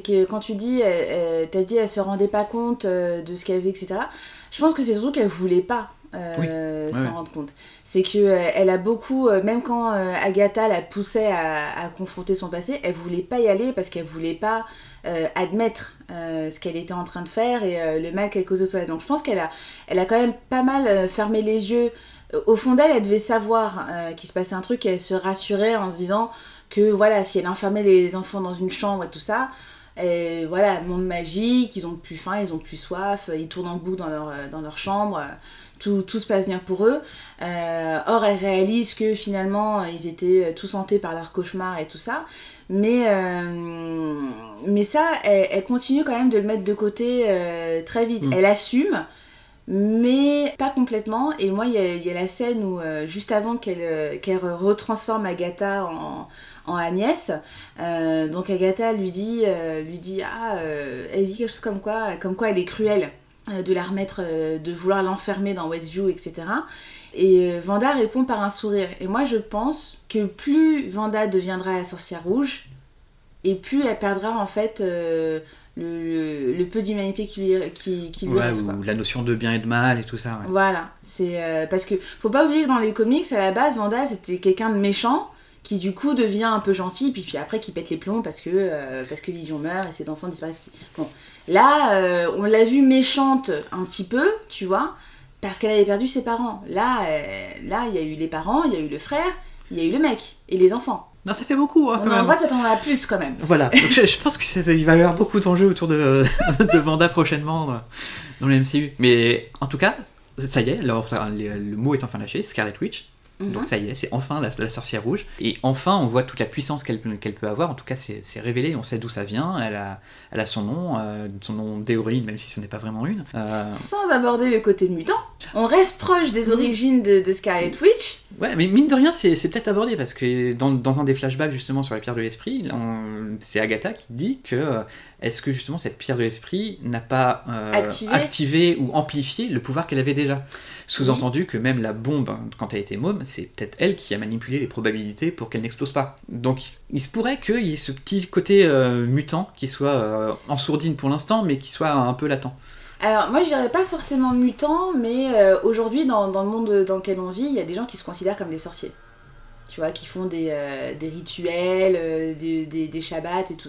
que quand tu dis, t'as dit, elle ne se rendait pas compte de ce qu'elle faisait, etc. Je pense que c'est surtout qu'elle ne voulait pas. S'en rendre compte. C'est que elle a beaucoup, même quand Agatha la poussait à confronter son passé, elle voulait pas y aller parce qu'elle voulait pas admettre ce qu'elle était en train de faire et le mal qu'elle causait aux toilettes. Donc je pense qu'elle a quand même pas mal fermé les yeux. Au fond d'elle, elle devait savoir qu'il se passait un truc et elle se rassurait en se disant que voilà, si elle enfermait les enfants dans une chambre et tout ça, et voilà, monde magique, ils ont plus faim, ils ont plus soif, ils tournent en boucle dans leur chambre, tout se passe bien pour eux. Or, elle réalise que finalement, ils étaient tous hantés par leur cauchemar et tout ça. Mais ça, elle continue quand même de le mettre de côté très vite. Elle assume, mais pas complètement. Et moi, il y a la scène où, juste avant qu'elle retransforme Agatha en Agnès, donc Agatha elle dit quelque chose comme quoi elle est cruelle de la remettre, de vouloir l'enfermer dans Westview, etc. Et Wanda répond par un sourire. Et moi, je pense que plus Wanda deviendra la sorcière rouge, et plus elle perdra en fait le peu d'humanité qui lui reste, ou la notion de bien et de mal et tout ça. Ouais. Voilà, c'est parce que faut pas oublier que dans les comics, à la base, Wanda c'était quelqu'un de méchant, qui du coup devient un peu gentil, puis après qui pète les plombs parce que Vision meurt et ses enfants disparaissent. Bon, là on l'a vue méchante un petit peu, tu vois, parce qu'elle avait perdu ses parents. Là il y a eu les parents, il y a eu le frère, il y a eu le mec et les enfants. Non, ça fait beaucoup, hein, quand même. On a le droit de s'attendre à plus, quand même. Voilà, donc je pense qu'il va y avoir beaucoup d'enjeux autour de Wanda prochainement dans le MCU. Mais en tout cas, ça y est, là, le mot est enfin lâché, Scarlet Witch. Donc ça y est, c'est enfin la sorcière rouge. Et enfin, on voit toute la puissance qu'elle peut avoir. En tout cas, c'est révélé, on sait d'où ça vient. Elle a son nom d'origine, même si ce n'est pas vraiment une. Sans aborder le côté mutant, on reste proche des origines de Scarlet Witch. Ouais, mais mine de rien, c'est peut-être abordé, parce que dans un des flashbacks, justement, sur la pierre de l'esprit, c'est Agatha qui dit que... Est-ce que justement cette pierre de l'esprit n'a pas activé ou amplifié le pouvoir qu'elle avait déjà ? Sous-entendu que même la bombe, quand elle était môme, c'est peut-être elle qui a manipulé les probabilités pour qu'elle n'explose pas. Donc il se pourrait qu'il y ait ce petit côté mutant qui soit en sourdine pour l'instant, mais qui soit un peu latent. Alors moi je dirais pas forcément mutant, mais aujourd'hui dans le monde dans lequel on vit, il y a des gens qui se considèrent comme des sorciers. Tu vois, qui font des rituels, des shabbats, et tout,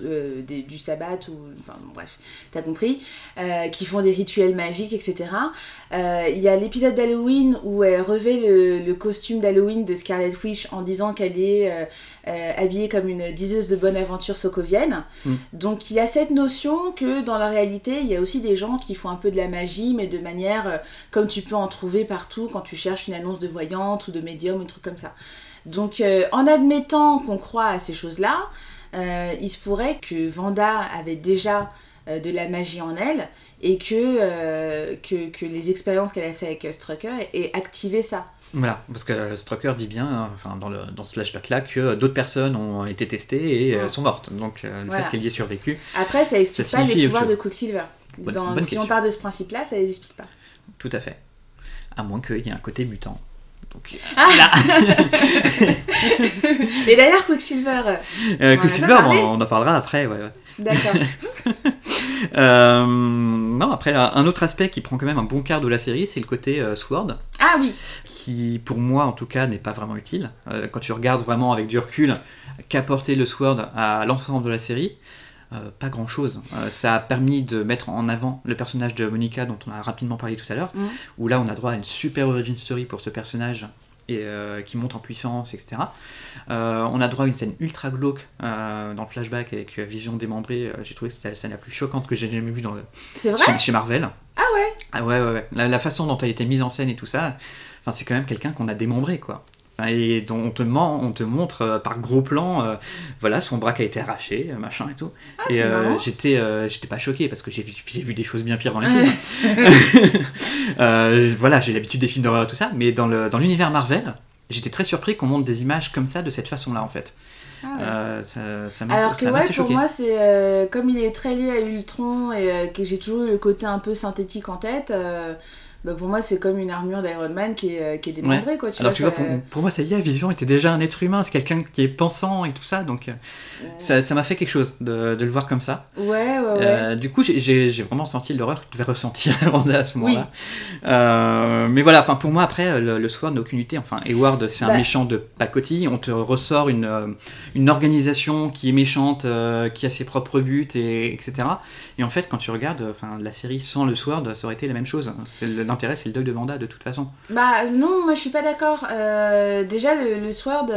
du sabbat, ou enfin bon, bref, t'as compris, qui font des rituels magiques, etc. Il y a l'épisode d'Halloween où elle revêt le costume d'Halloween de Scarlet Witch en disant qu'elle est habillée comme une diseuse de bonne aventure sokovienne. Donc il y a cette notion que dans la réalité, il y a aussi des gens qui font un peu de la magie, mais de manière comme tu peux en trouver partout quand tu cherches une annonce de voyante ou de médium, ou un truc comme ça. Donc, en admettant qu'on croit à ces choses-là, il se pourrait que Wanda avait déjà de la magie en elle et que les expériences qu'elle a fait avec Strucker aient activé ça. Voilà, parce que Strucker dit bien, enfin, dans ce flashback-là, que d'autres personnes ont été testées et sont mortes. Donc, le fait qu'elle y ait survécu. Après, ça explique pas les pouvoirs de Quicksilver. Si on part de ce principe-là, ça les explique pas. Tout à fait. À moins qu'il y ait un côté mutant. Donc, là. Et d'ailleurs, Quicksilver. Quicksilver, on en parlera après. Ouais. D'accord. Non, après, un autre aspect qui prend quand même un bon quart de la série, c'est le côté SWORD. Ah oui. Qui, pour moi, en tout cas, n'est pas vraiment utile. Quand tu regardes vraiment avec du recul qu'apportait le SWORD à l'ensemble de la série, pas grand chose. Ça a permis de mettre en avant le personnage de Monica, dont on a rapidement parlé tout à l'heure, où là on a droit à une super origin story pour ce personnage et, qui monte en puissance, etc. On a droit à une scène ultra glauque dans le flashback avec Vision démembrée. J'ai trouvé que c'était la scène la plus choquante que j'ai jamais vue chez Marvel. Ah ouais. Ah ouais. La façon dont elle était mise en scène et tout ça, enfin, c'est quand même quelqu'un qu'on a démembré, quoi. Et on te montre par gros plan, voilà, son bras qui a été arraché, machin et tout. Ah, et j'étais pas choqué parce que j'ai vu des choses bien pires dans les films. Voilà, j'ai l'habitude des films d'horreur et tout ça, mais dans l'univers Marvel, j'étais très surpris qu'on montre des images comme ça, de cette façon-là, en fait. Ah ouais. Ça m'a, alors que ça m'a assez choqué. Pour moi, c'est comme il est très lié à Ultron et que j'ai toujours eu le côté un peu synthétique en tête. Bah pour moi, c'est comme une armure d'Iron Man qui est démembrée, quoi. Alors tu vois, pour moi, ça y est, Vision était déjà un être humain, c'est quelqu'un qui est pensant et tout ça, donc ça m'a fait quelque chose de le voir comme ça. Ouais. Du coup, j'ai vraiment senti l'horreur que je devais ressentir à ce moment-là. Oui. Mais voilà, pour moi, après, le SWORD n'a aucune utilité. Enfin, Hayward, c'est un méchant de pacotille, on te ressort une organisation qui est méchante, qui a ses propres buts, etc. Et en fait, quand tu regardes la série sans le SWORD, ça aurait été la même chose. L'intérêt, c'est le deuil de Wanda, de toute façon. Bah non, moi je suis pas d'accord. Déjà, le SWORD,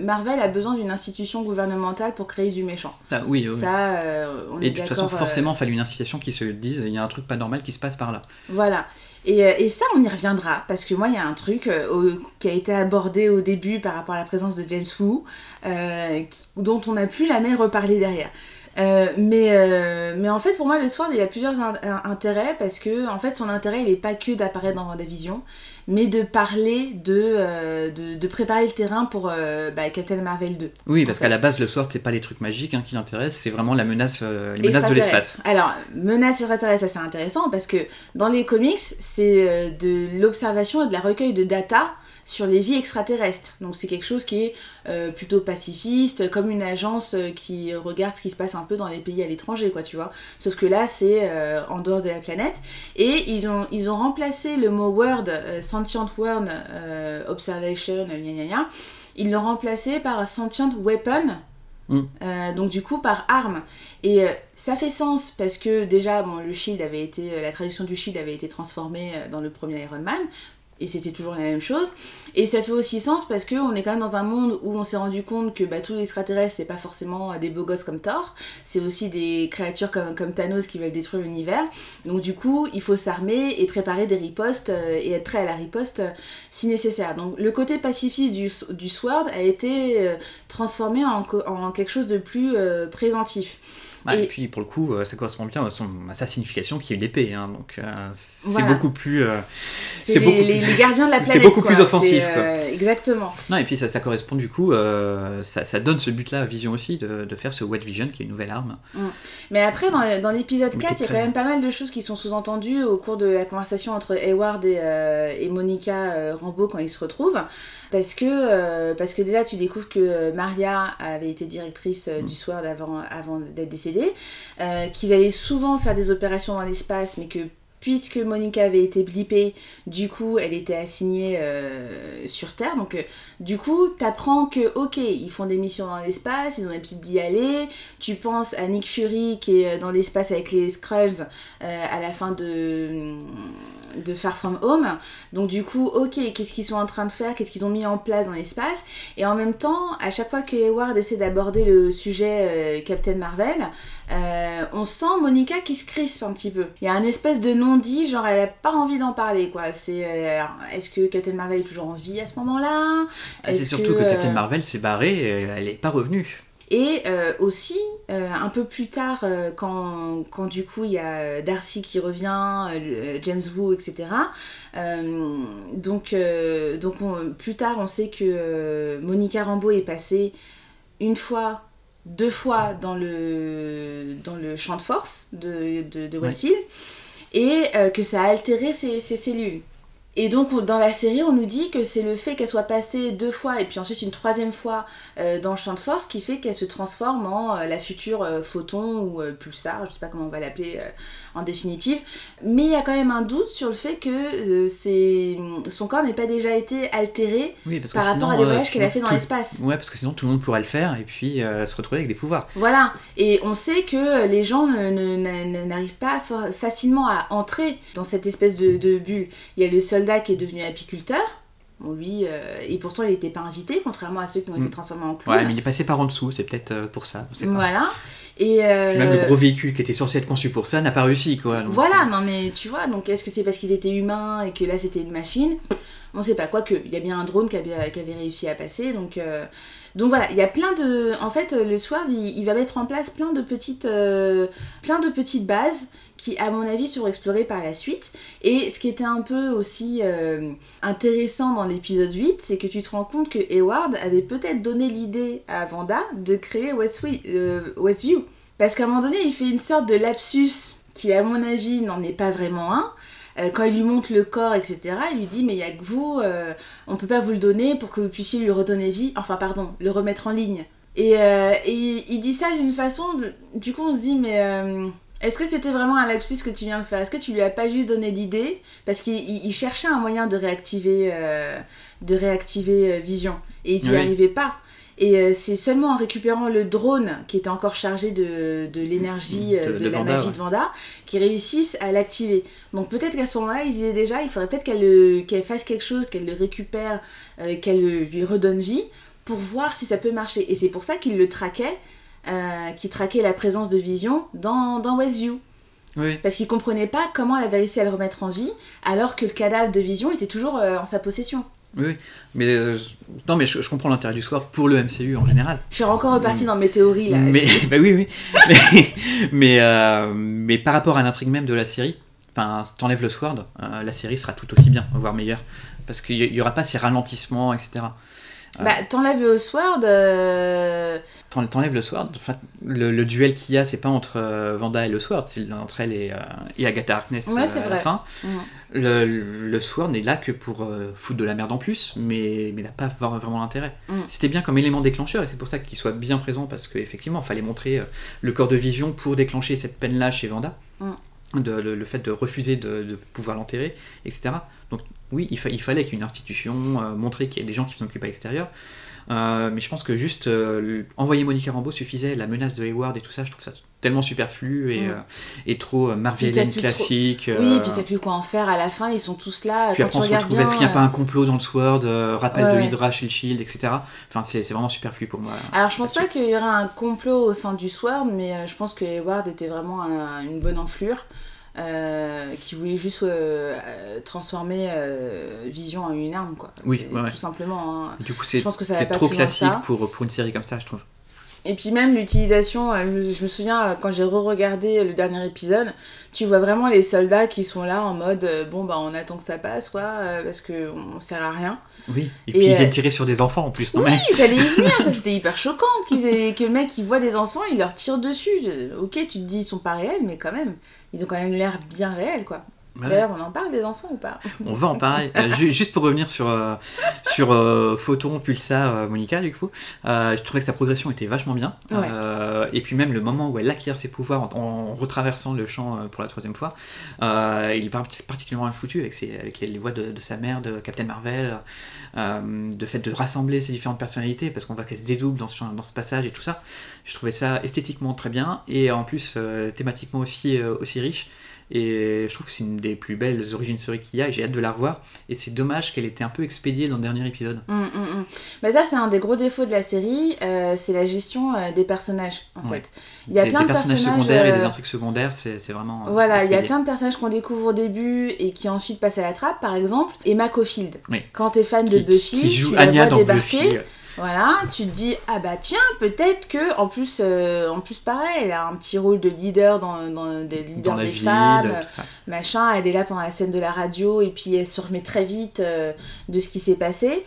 Marvel a besoin d'une institution gouvernementale pour créer du méchant. Ça, oui. Ça, on est d'accord. Et de toute façon, forcément, il fallait une institution qui se dise, il y a un truc pas normal qui se passe par là. Voilà. Et ça, on y reviendra, parce que moi, il y a un truc qui a été abordé au début par rapport à la présence de James Woo, dont on n'a plus jamais reparlé derrière. Mais en fait, pour moi, le SWORD, il a plusieurs intérêts, parce que en fait, son intérêt, il n'est pas que d'apparaître dans WandaVision, mais de parler, de préparer le terrain pour Captain Marvel 2. Oui, parce qu'à la base, le SWORD, c'est pas les trucs magiques qui l'intéressent, c'est vraiment la menace, les menaces de l'espace. Alors, menace extraterrestre, ça c'est intéressant, parce que dans les comics, c'est de l'observation et de la recueil de data sur les vies extraterrestres. Donc c'est quelque chose qui est plutôt pacifiste, comme une agence qui regarde ce qui se passe un peu dans les pays à l'étranger, quoi, tu vois. Sauf que là, c'est en dehors de la planète. Et ils ont remplacé le mot World, Sentient World Observation, ils l'ont remplacé par Sentient Weapon, donc du coup par arme. Et ça fait sens parce que déjà, le shield avait été, la traduction du shield avait été transformée dans le premier Iron Man, et c'était toujours la même chose. Et ça fait aussi sens parce qu'on est quand même dans un monde où on s'est rendu compte que tous les extraterrestres, c'est pas forcément des beaux gosses comme Thor, c'est aussi des créatures comme Thanos qui veulent détruire l'univers. Donc du coup, il faut s'armer et préparer des ripostes et être prêt à la riposte si nécessaire. Donc le côté pacifiste du SWORD a été transformé en quelque chose de plus préventif. Et puis pour le coup, ça correspond bien à sa signification qui est l'épée, hein. Donc c'est beaucoup plus... c'est beaucoup les gardiens de la planète. C'est beaucoup plus offensif. Quoi. Exactement. Non, et puis ça correspond du coup, ça donne ce but-là à Vision aussi, de faire ce White Vision qui est une nouvelle arme. Mais après, dans l'épisode 4, il y a quand même pas mal de choses qui sont sous-entendues au cours de la conversation entre Hayward et Monica Rambeau quand ils se retrouvent. Parce que déjà, tu découvres que Maria avait été directrice du SWORD avant d'être décédée, qu'ils allaient souvent faire des opérations dans l'espace, mais que puisque Monica avait été blippée, du coup, elle était assignée sur Terre. Donc, du coup, t'apprends que, ok, ils font des missions dans l'espace, ils ont l'habitude d'y aller. Tu penses à Nick Fury qui est dans l'espace avec les Skrulls à la fin de Far From Home. Donc, du coup, ok, qu'est-ce qu'ils sont en train de faire? Qu'est-ce qu'ils ont mis en place dans l'espace? Et en même temps, à chaque fois que Hayward essaie d'aborder le sujet Captain Marvel, on sent Monica qui se crispe un petit peu. Il y a un espèce de non-dit, genre elle a pas envie d'en parler, quoi. C'est alors, est-ce que Captain Marvel est toujours en vie à ce moment-là? C'est surtout que Captain Marvel s'est barré, elle est pas revenue. Et aussi, un peu plus tard, quand du coup il y a Darcy qui revient, James Woo, etc. Donc plus tard, on sait que Monica Rambeau est passée une fois, deux fois dans le champ de force de Westview. Et que ça a altéré ses cellules. Et donc dans la série on nous dit que c'est le fait qu'elle soit passée deux fois et puis ensuite une troisième fois dans le champ de force qui fait qu'elle se transforme en la future photon ou pulsar, je sais pas comment on va l'appeler en définitive, mais il y a quand même un doute sur le fait que son corps n'ait pas déjà été altéré par rapport à des voyages qu'elle a fait dans l'espace. Ouais, parce que sinon tout le monde pourrait le faire et puis se retrouver avec des pouvoirs. Voilà, et on sait que les gens n'arrivent pas facilement à entrer dans cette espèce de bulle. Il y a le soldat qui est devenu apiculteur, bon, lui, et pourtant il n'était pas invité, contrairement à ceux qui ont été transformés en clown. Ouais, mais il est passé par en dessous, c'est peut-être pour ça. On sait pas. Voilà. Et même le gros véhicule qui était censé être conçu pour ça n'a pas réussi, quoi. Donc, voilà, non mais tu vois, donc est-ce que c'est parce qu'ils étaient humains et que là c'était une machine ? On sait pas, quoique, il y a bien un drone qui avait réussi à passer, donc voilà, il y a plein de... En fait, le SWORD, il va mettre en place plein de petites bases qui, à mon avis, seront explorées par la suite. Et ce qui était un peu aussi intéressant dans l'épisode 8, c'est que tu te rends compte que Hayward avait peut-être donné l'idée à Wanda de créer Westview. Parce qu'à un moment donné, il fait une sorte de lapsus qui, à mon avis, n'en est pas vraiment un. Quand il lui montre le corps, etc., il lui dit « mais il n'y a que vous, on ne peut pas vous le donner pour que vous puissiez lui redonner vie, enfin pardon, le remettre en ligne ». Et il dit ça d'une façon, du coup on se dit « mais est-ce que c'était vraiment un lapsus que tu viens de faire ? Est-ce que tu lui as pas juste donné l'idée ?» Parce qu'il cherchait un moyen de réactiver Vision, et il n'y arrivait pas. Et c'est seulement en récupérant le drone qui était encore chargé de l'énergie, de la Wanda, magie de Wanda, qu'ils réussissent à l'activer. Donc peut-être qu'à ce moment-là, ils disaient déjà, il faudrait peut-être qu'elle fasse quelque chose, qu'elle le récupère, qu'elle lui redonne vie, pour voir si ça peut marcher. Et c'est pour ça qu'ils le traquaient, qu'ils traquaient la présence de Vision dans Westview. Oui. Parce qu'ils ne comprenaient pas comment elle avait réussi à le remettre en vie, alors que le cadavre de Vision était toujours en sa possession. Oui, mais non, mais je comprends l'intérêt du SWORD pour le MCU en général. Je suis encore reparti dans mes théories là. Mais bah oui, mais par rapport à l'intrigue même de la série, enfin, t'enlèves le SWORD, la série sera tout aussi bien, voire meilleure, parce qu'il y aura pas ces ralentissements, etc. Bah t'enlèves le SWORD. T'enlèves le SWORD. Enfin, le duel qu'il y a, c'est pas entre Wanda et le SWORD, c'est entre elle et Agatha Harkness à la fin. Mmh. Le SWORD n'est là que pour foutre de la merde en plus, mais n'a pas vraiment l'intérêt. Mmh. C'était bien comme élément déclencheur et c'est pour ça qu'il soit bien présent, parce qu'effectivement, il fallait montrer le corps de Vision pour déclencher cette peine-là chez Wanda, le fait de refuser de pouvoir l'enterrer, etc. Donc oui, il fallait qu'il y ait une institution, montrer qu'il y a des gens qui s'en occupent à l'extérieur. Mais je pense que juste envoyer Monica Rambeau suffisait, la menace de Hayward et tout ça, je trouve ça tellement superflu et trop Marvelienne classique. Trop... Oui, et puis ça fait quoi en faire à la fin, ils sont tous là. Puis après on se retrouve, est-ce qu'il n'y a pas un complot dans le SWORD, rappel de Hydra, Shield, etc. Enfin, c'est vraiment superflu pour moi. Alors je pense pas qu'il y aura un complot au sein du SWORD, mais je pense que Hayward était vraiment une bonne enflure. Qui voulait juste transformer Vision en une arme, quoi. Oui, ouais. Tout simplement. Hein. Du coup, je pense que ça va pas trop classique pour une série comme ça, je trouve. Et puis même l'utilisation, je me souviens quand j'ai re-regardé le dernier épisode, tu vois vraiment les soldats qui sont là en mode bon bah on attend que ça passe quoi, parce qu'on sert à rien. Oui, et puis ils viennent tirer sur des enfants en plus. Oui, j'allais y venir, ça c'était hyper choquant que le mec il voit des enfants, il leur tire dessus. Ok, tu te dis ils sont pas réels, mais quand même, ils ont quand même l'air bien réels quoi. Ouais. D'ailleurs, on en parle des enfants ou pas ? On va en parler. Juste pour revenir sur Photon, Pulsar, Monica, du coup, je trouvais que sa progression était vachement bien. Ouais. Et puis même le moment où elle acquiert ses pouvoirs en retraversant le champ pour la troisième fois, il est particulièrement bien foutu avec les voix de sa mère, de Captain Marvel, de fait de rassembler ses différentes personnalités, parce qu'on voit qu'elle se dédouble dans ce passage et tout ça. Je trouvais ça esthétiquement très bien, et en plus thématiquement aussi riche. Et je trouve que c'est une des plus belles origines story qu'il y a et j'ai hâte de la revoir, et c'est dommage qu'elle était un peu expédiée dans le dernier épisode. Bah ça c'est un des gros défauts de la série, c'est la gestion des personnages en fait. Il y a plein de personnages secondaires et des intrigues secondaires, c'est vraiment voilà, il y a plein de personnages qu'on découvre au début et qui ensuite passent à la trappe, par exemple Emma Caulfield. Oui. Quand t'es fan de Buffy, qui joue Anya dans Buffy. Voilà, tu te dis, ah bah tiens, peut-être que, en plus pareil, elle a un petit rôle de leader dans des ville, femmes, machin, elle est là pendant la scène de la radio, et puis elle se remet très vite de ce qui s'est passé,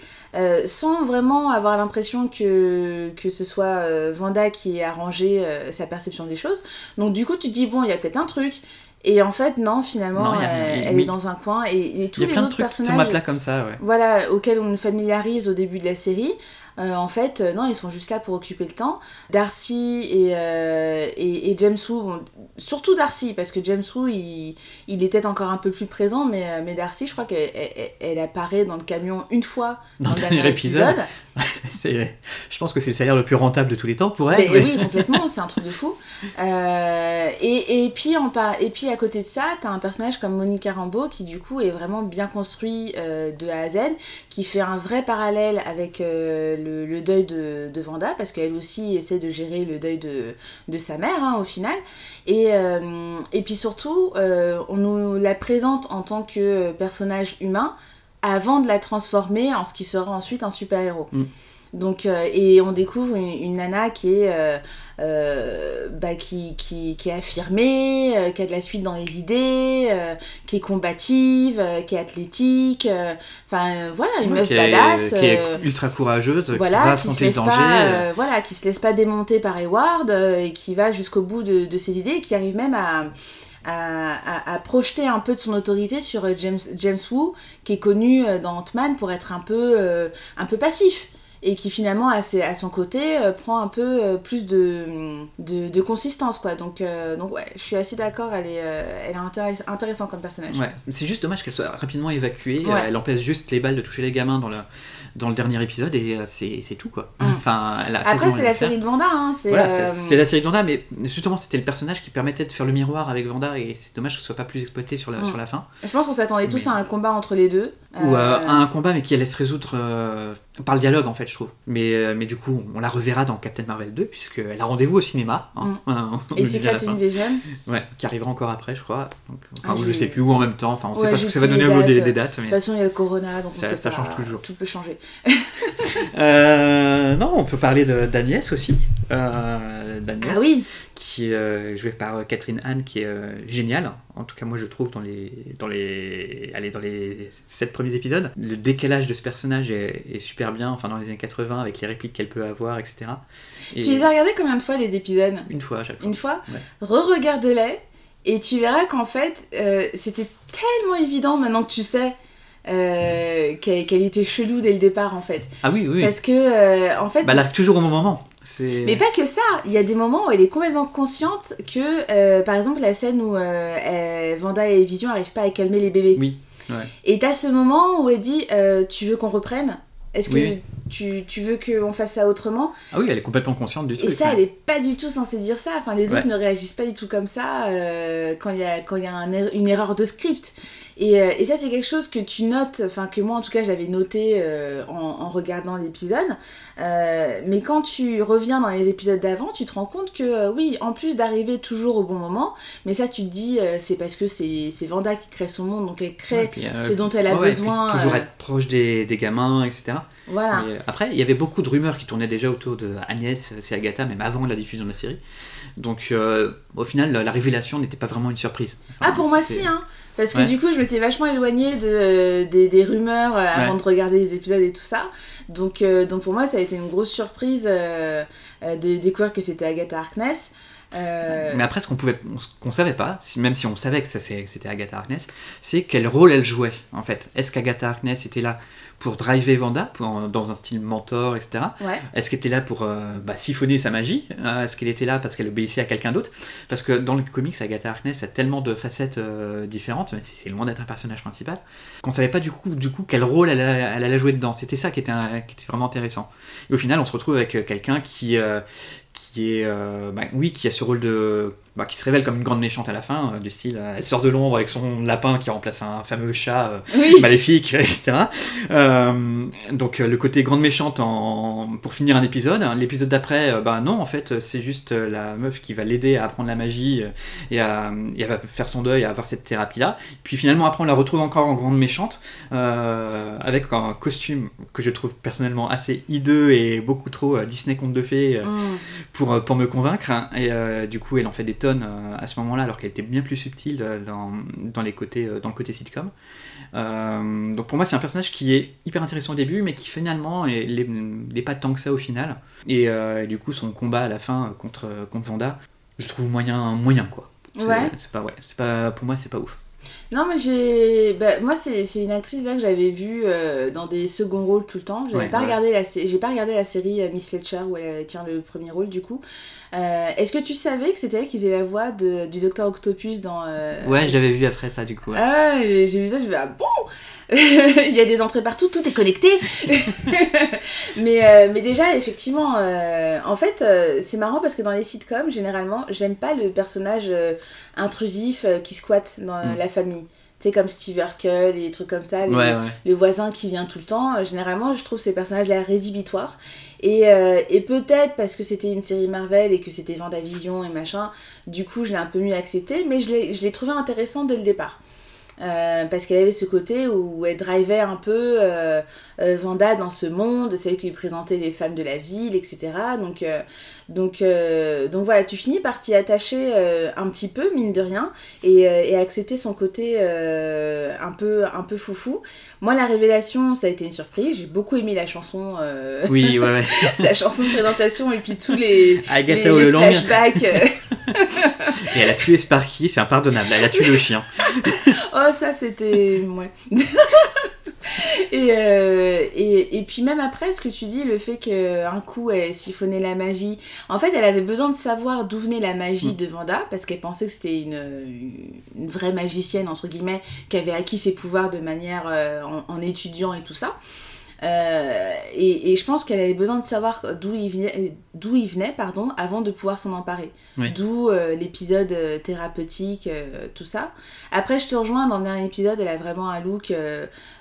sans vraiment avoir l'impression que ce soit Wanda qui ait arrangé sa perception des choses. Donc du coup, tu te dis, bon, il y a peut-être un truc. Et en fait, non, finalement, non, elle est dans un coin. Et tous les autres personnages... Il y a plein de trucs qui tombent à plat comme ça, ouais. Voilà, auxquels on nous familiarise au début de la série. En fait, non, ils sont juste là pour occuper le temps. Darcy et James Woo, bon, surtout Darcy, parce que James Woo, il est peut-être encore un peu plus présent, mais Darcy, je crois qu'elle apparaît dans le camion une fois dans le dernier épisode. Je pense que c'est le salaire le plus rentable de tous les temps pour elle. Mais... Oui, complètement, c'est un truc de fou. Et puis, à côté de ça, t'as un personnage comme Monica Rambeau, qui du coup est vraiment bien construit de A à Z, qui fait un vrai parallèle avec... Le deuil de Wanda, parce qu'elle aussi essaie de gérer le deuil de sa mère, hein, au final. Et puis surtout, on nous la présente en tant que personnage humain avant de la transformer en ce qui sera ensuite un super-héros. Mmh. Donc, et on découvre une nana qui est... qui est affirmée, qui a de la suite dans les idées, qui est combative, qui est athlétique, voilà, une meuf badass, qui est ultra courageuse, voilà, qui va affronter le danger, qui se laisse pas démonter par Hayward, et qui va jusqu'au bout de ses idées, et qui arrive même à projeter un peu de son autorité sur James Woo, qui est connu dans Ant-Man pour être un peu passif, et qui finalement à son côté prend un peu plus de consistance, quoi. Donc ouais, je suis assez d'accord, elle est intéressante comme personnage. Ouais, c'est juste dommage qu'elle soit rapidement évacuée, ouais. Elle empêche juste les balles de toucher les gamins dans le dernier épisode, et c'est tout, quoi. Mmh. Après c'est la série de Wanda, hein, c'est la série de Wanda, mais justement c'était le personnage qui permettait de faire le miroir avec Wanda, et c'est dommage que ce soit pas plus exploité sur la fin. Je pense qu'on s'attendait tous à un combat entre les deux. Ou à un combat, mais qui allait se résoudre par le dialogue, en fait, je trouve. Mais du coup, on la reverra dans Captain Marvel 2, puisqu'elle a rendez-vous au cinéma. Hein. On et c'est Captain Vision. Ouais, qui arrivera encore après, je crois. Donc, je sais plus où en même temps. Enfin, on sait pas ce que ça va donner au niveau des dates. Mais... De toute façon, il y a le corona, donc on sait ça change toujours. Tout peut changer. Non, on peut parler d'Agnès aussi. Ah oui. Qui est jouée par Catherine Hahn, qui est géniale. En tout cas, moi, je trouve dans les 7 premiers épisodes, le décalage de ce personnage est super bien. Enfin, dans les années 80, avec les répliques qu'elle peut avoir, etc. Et... Tu les as regardés combien de fois, les épisodes ? Une fois à chaque fois. Une fois. Ouais. Re-regarde-les et tu verras qu'en fait, c'était tellement évident maintenant que tu sais. Qu'elle était chelou dès le départ, en fait. Ah oui, oui. Parce que en fait, elle arrive toujours au bon moment. Mais pas que ça. Il y a des moments où elle est complètement consciente que, par exemple, la scène où Wanda et Vision n'arrivent pas à calmer les bébés. Oui. Ouais. Et t'as ce moment où elle dit, tu veux qu'on reprenne ? Est-ce que tu veux qu'on fasse ça autrement ? Ah oui, elle est complètement consciente du truc. Et ça, elle n'est pas du tout censée dire ça. Enfin, les autres ne réagissent pas du tout comme ça quand il y a une erreur de script. Et ça, c'est quelque chose que tu notes, enfin que moi en tout cas j'avais noté en regardant l'épisode, mais quand tu reviens dans les épisodes d'avant, tu te rends compte que oui, en plus d'arriver toujours au bon moment, mais ça tu te dis c'est parce que c'est Wanda qui crée son monde, donc elle crée ce dont elle a besoin. Toujours être proche des gamins, etc. Voilà. Mais, après, il y avait beaucoup de rumeurs qui tournaient déjà autour de Agnès, c'est Agatha, même avant la diffusion de la série. Donc au final, la révélation n'était pas vraiment une surprise. Enfin, pour moi si, hein. Parce que du coup, je m'étais vachement éloignée des rumeurs avant de regarder les épisodes et tout ça. Donc pour moi, ça a été une grosse surprise de découvrir que c'était Agatha Harkness. Mais après, ce qu'on savait pas, même si on savait que c'était Agatha Harkness, c'est quel rôle elle jouait, en fait. Est-ce qu'Agatha Harkness était là pour driver Wanda dans un style mentor, etc. Ouais. Est-ce qu'elle était là pour siphonner sa magie ? Est-ce qu'elle était là parce qu'elle obéissait à quelqu'un d'autre ? Parce que dans le comics, Agatha Harkness a tellement de facettes différentes, même si c'est loin d'être un personnage principal, qu'on ne savait pas du coup quel rôle elle allait jouer dedans. C'était ça qui était vraiment intéressant. Et au final, on se retrouve avec quelqu'un qui a ce rôle de... qui se révèle comme une grande méchante à la fin, du style elle sort de l'ombre avec son lapin qui remplace un fameux chat maléfique, etc. Donc le côté grande méchante pour finir un épisode. L'épisode d'après, non, en fait, c'est juste la meuf qui va l'aider à apprendre la magie et elle va faire son deuil, à avoir cette thérapie-là. Puis finalement, après, on la retrouve encore en grande méchante, avec un costume que je trouve personnellement assez hideux et beaucoup trop Disney conte de fées pour me convaincre. Et du coup, elle en fait des à ce moment-là, alors qu'elle était bien plus subtile dans le côté sitcom. Donc pour moi, c'est un personnage qui est hyper intéressant au début, mais qui finalement n'est pas tant que ça au final. Et du coup, son combat à la fin contre Wanda, je trouve moyen, quoi. C'est pas pour moi, c'est pas ouf. Non, mais c'est une actrice là, que j'avais vue dans des seconds rôles tout le temps. J'ai pas regardé la série Miss Fletcher où elle tient le premier rôle du coup. Est-ce que tu savais que c'était elle qui faisait la voix du Docteur Octopus dans... Ouais, je l'avais vu après ça du coup. Ouais. Ah, j'ai vu ça, je me suis dit, ah bon. Il y a des entrées partout, tout est connecté. mais déjà, effectivement, en fait, c'est marrant parce que dans les sitcoms, généralement, j'aime pas le personnage intrusif qui squatte dans la famille. Tu sais, comme Steve Urkel et des trucs comme ça, le voisin qui vient tout le temps. Généralement, je trouve ces personnages-là rédhibitoires. Et peut-être parce que c'était une série Marvel et que c'était WandaVision et machin, du coup, je l'ai un peu mieux accepté, mais je l'ai trouvé intéressant dès le départ. Parce qu'elle avait ce côté où elle drivait un peu Wanda dans ce monde, celle qui lui présentait les femmes de la ville, etc. Donc voilà, tu finis par t'y attacher un petit peu, mine de rien, et accepter son côté un peu foufou. Moi, la révélation, ça a été une surprise. J'ai beaucoup aimé la chanson. Oui, ouais. Sa chanson de présentation et puis tous les flashbacks. Et elle a tué Sparky, c'est impardonnable. Elle a tué le chien. Oh, ça, c'était... Ouais. Et puis même après, ce que tu dis, le fait qu'un coup, elle siphonnait la magie... En fait, elle avait besoin de savoir d'où venait la magie de Wanda, parce qu'elle pensait que c'était une vraie magicienne, entre guillemets, qui avait acquis ses pouvoirs de manière... en étudiant et tout ça. Et je pense qu'elle avait besoin de savoir d'où il venait, avant de pouvoir s'en emparer. Oui. D'où l'épisode thérapeutique, tout ça. Après, je te rejoins, dans le dernier épisode, elle a vraiment un look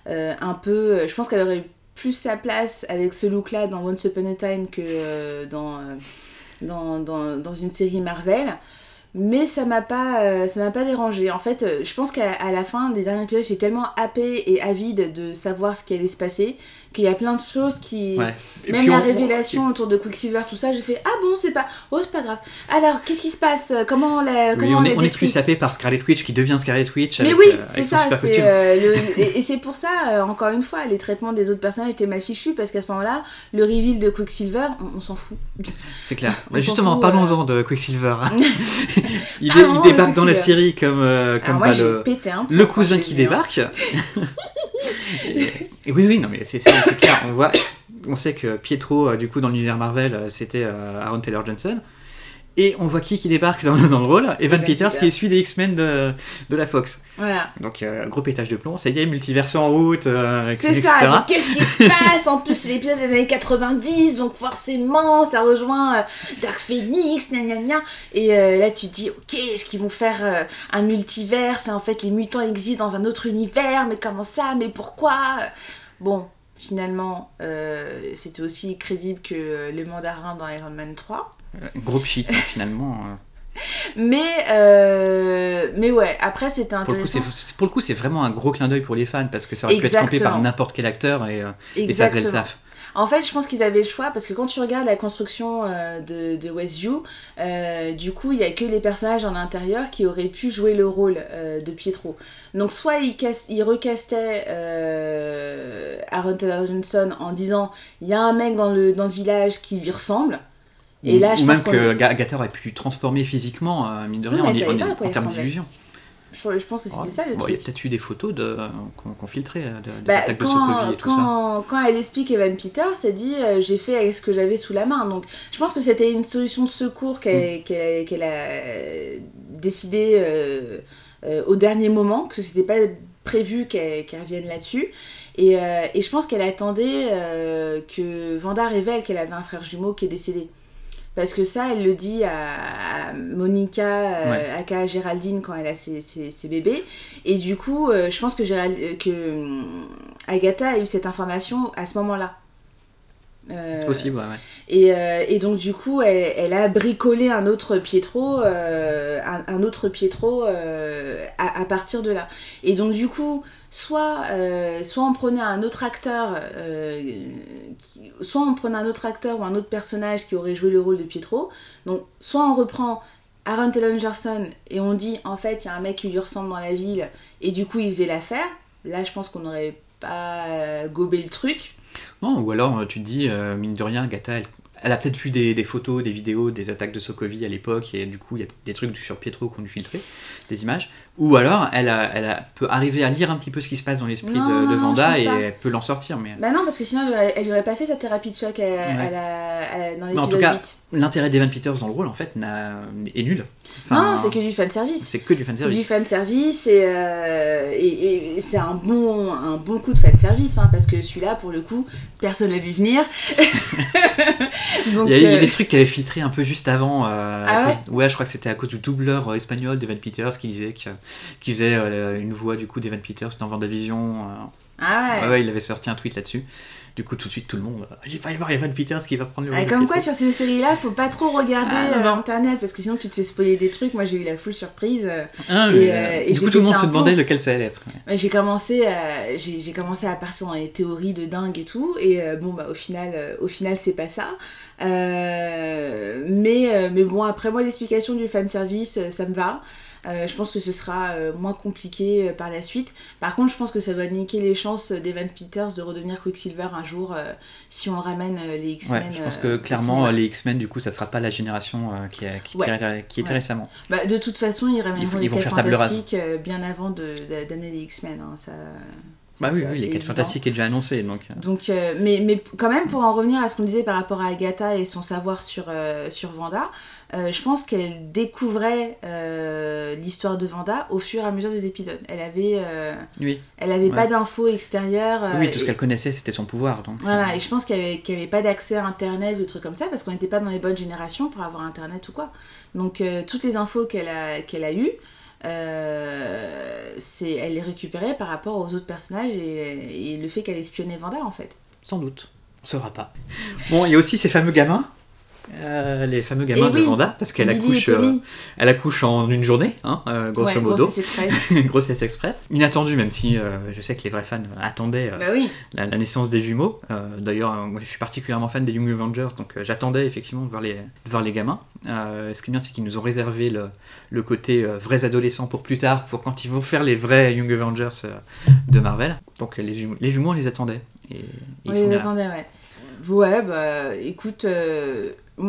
un peu... Je pense qu'elle aurait eu plus sa place avec ce look-là dans Once Upon a Time que dans une série Marvel. Mais ça m'a pas dérangée. En fait, je pense qu'à la fin des derniers épisodes, j'étais tellement happée et avide de savoir ce qui allait se passer qu'il y a plein de choses qui... Ouais. Même la révélation autour de Quicksilver, tout ça, j'ai fait « Ah bon, c'est pas grave. Alors, qu'est-ce qui se passe ? Comment on est plus sapé par Scarlet Witch qui devient Scarlet Witch avec, mais oui, c'est ça. C'est, et c'est pour ça, encore une fois, les traitements des autres personnages étaient mal fichus parce qu'à ce moment-là, le reveal de Quicksilver, on s'en fout. C'est clair. Justement, parlons-en de Quicksilver. Il débarque dans la série comme le cousin qui débarque. et oui, non, mais c'est clair. On sait que Pietro, du coup, dans l'univers Marvel, c'était Aaron Taylor-Johnson. Et on voit qui débarque dans le rôle, Evan Peters, qui est celui des X-Men de la Fox. Voilà. Donc, gros pétage de plomb, ça y est, multiverse en route, etc. C'est ça, c'est, qu'est-ce qui se passe ? En plus, c'est l'épisode des années 90, donc forcément, ça rejoint Dark Phoenix, Et là, tu te dis, ok, est-ce qu'ils vont faire un multiverse ? Et en fait, les mutants existent dans un autre univers, mais comment ça ? Mais pourquoi ? Bon, finalement, c'était aussi crédible que le mandarin dans Iron Man 3. Groupe shit, hein, finalement. Mais ouais, après c'était intéressant. Pour le coup, c'est vraiment un gros clin d'œil pour les fans parce que ça aurait pu être campé par n'importe quel acteur et ça faisait le taf. En fait, je pense qu'ils avaient le choix parce que quand tu regardes la construction de Westview, du coup, il n'y a que les personnages en intérieur qui auraient pu jouer le rôle de Pietro. Donc, soit ils recastaient Aaron Taylor-Johnson en disant il y a un mec dans le village qui lui ressemble. Et là, ou même que Agatha aurait pu transformer physiquement, mine de rien, en termes d'illusion. Je pense que c'était ça le truc. Il y a peut-être eu des photos qu'on filtrait, des attaques de Sokovie et tout ça. Quand elle explique Evan Peters, elle dit « j'ai fait avec ce que j'avais sous la main ». Donc, je pense que c'était une solution de secours qu'elle a décidée au dernier moment, que c'était pas prévu qu'elle revienne là-dessus. Et je pense qu'elle attendait que Wanda révèle qu'elle avait un frère jumeau qui est décédé. Parce que ça, elle le dit à Monica, aka Géraldine, quand elle a ses bébés. Et du coup, je pense que Agatha a eu cette information à ce moment-là. C'est possible, ouais. Et donc, du coup, elle a bricolé un autre Pietro à partir de là. Et donc, du coup... Soit on prenait un autre acteur, ou un autre personnage qui aurait joué le rôle de Pietro. Donc, soit on reprend Aaron Taylor-Johnson et on dit en fait il y a un mec qui lui ressemble dans la ville et du coup il faisait l'affaire. Là, je pense qu'on n'aurait pas gobé le truc. Non, ou alors tu te dis mine de rien, Agatha, elle Elle a peut-être vu des photos, des vidéos, des attaques de Sokovie à l'époque, et du coup, il y a des trucs sur Pietro qu'on a filtré, des images. Ou alors, elle peut arriver à lire un petit peu ce qui se passe dans l'esprit de Wanda, et elle peut l'en sortir. Mais... Bah non, parce que sinon, elle n'aurait pas fait sa thérapie de choc dans l'épisode 8. En tout cas, 8. L'intérêt d'Evan Peters dans le rôle, en fait, est nul. Enfin, non, c'est que du fanservice. Et c'est un bon coup de fanservice, hein, parce que celui-là, pour le coup, personne l'a vu venir. Donc, il y a des trucs qui avaient filtré un peu juste avant. Je crois que c'était à cause du doubleur espagnol d'Evan Peters qui disait qu'il faisait une voix du coup d'Evan Peters dans WandaVision. Il avait sorti un tweet là-dessus. Du coup, tout de suite, tout le monde, il va y avoir Evan Peters qui va prendre le rôle. Comme quoi, sur ces séries-là, faut pas trop regarder Internet, parce que sinon, tu te fais spoiler des trucs. Moi, j'ai eu la full surprise. Du coup, tout le monde se demandait lequel ça allait être. Ouais. J'ai commencé à partir dans les théories de dingue et tout. Et au final, c'est pas ça. Mais bon, après moi, l'explication du fanservice, ça me va. Je pense que ce sera moins compliqué par la suite. Par contre, je pense que ça doit niquer les chances d'Evan Peters de redevenir Quicksilver un jour si on ramène les X-Men. Ouais, je pense que clairement, les X-Men, du coup, ça ne sera pas la génération qui était récemment. Bah, de toute façon, ils ramèneront les 4 Fantastiques bien avant d'amener les X-Men. Hein, ça... les 4 Fantastiques est déjà annoncé. Donc, mais quand même, pour en revenir à ce qu'on disait par rapport à Agatha et son savoir sur Wanda, je pense qu'elle découvrait l'histoire de Wanda au fur et à mesure des épisodes. Elle avait pas d'infos extérieures. Tout ce qu'elle connaissait, c'était son pouvoir. Donc, voilà, et je pense qu'il y avait pas d'accès à Internet ou des trucs comme ça, parce qu'on n'était pas dans les bonnes générations pour avoir Internet ou quoi. Donc, toutes les infos qu'elle a eues, elle les récupérait par rapport aux autres personnages et le fait qu'elle espionnait Wanda en fait. Sans doute, on ne saura pas. Bon, il y a aussi ces fameux gamins. Les fameux gamins de Wanda, parce qu'elle accouche en une journée, grosso modo. Grossesse express. Inattendu, même si je sais que les vrais fans attendaient la naissance des jumeaux. D'ailleurs, moi, je suis particulièrement fan des Young Avengers, donc j'attendais effectivement de voir les gamins. Ce qui est bien, c'est qu'ils nous ont réservé le côté vrais adolescents pour plus tard, pour quand ils vont faire les vrais Young Avengers de Marvel. Donc les jumeaux, on les attendait. Ouais, bah écoute,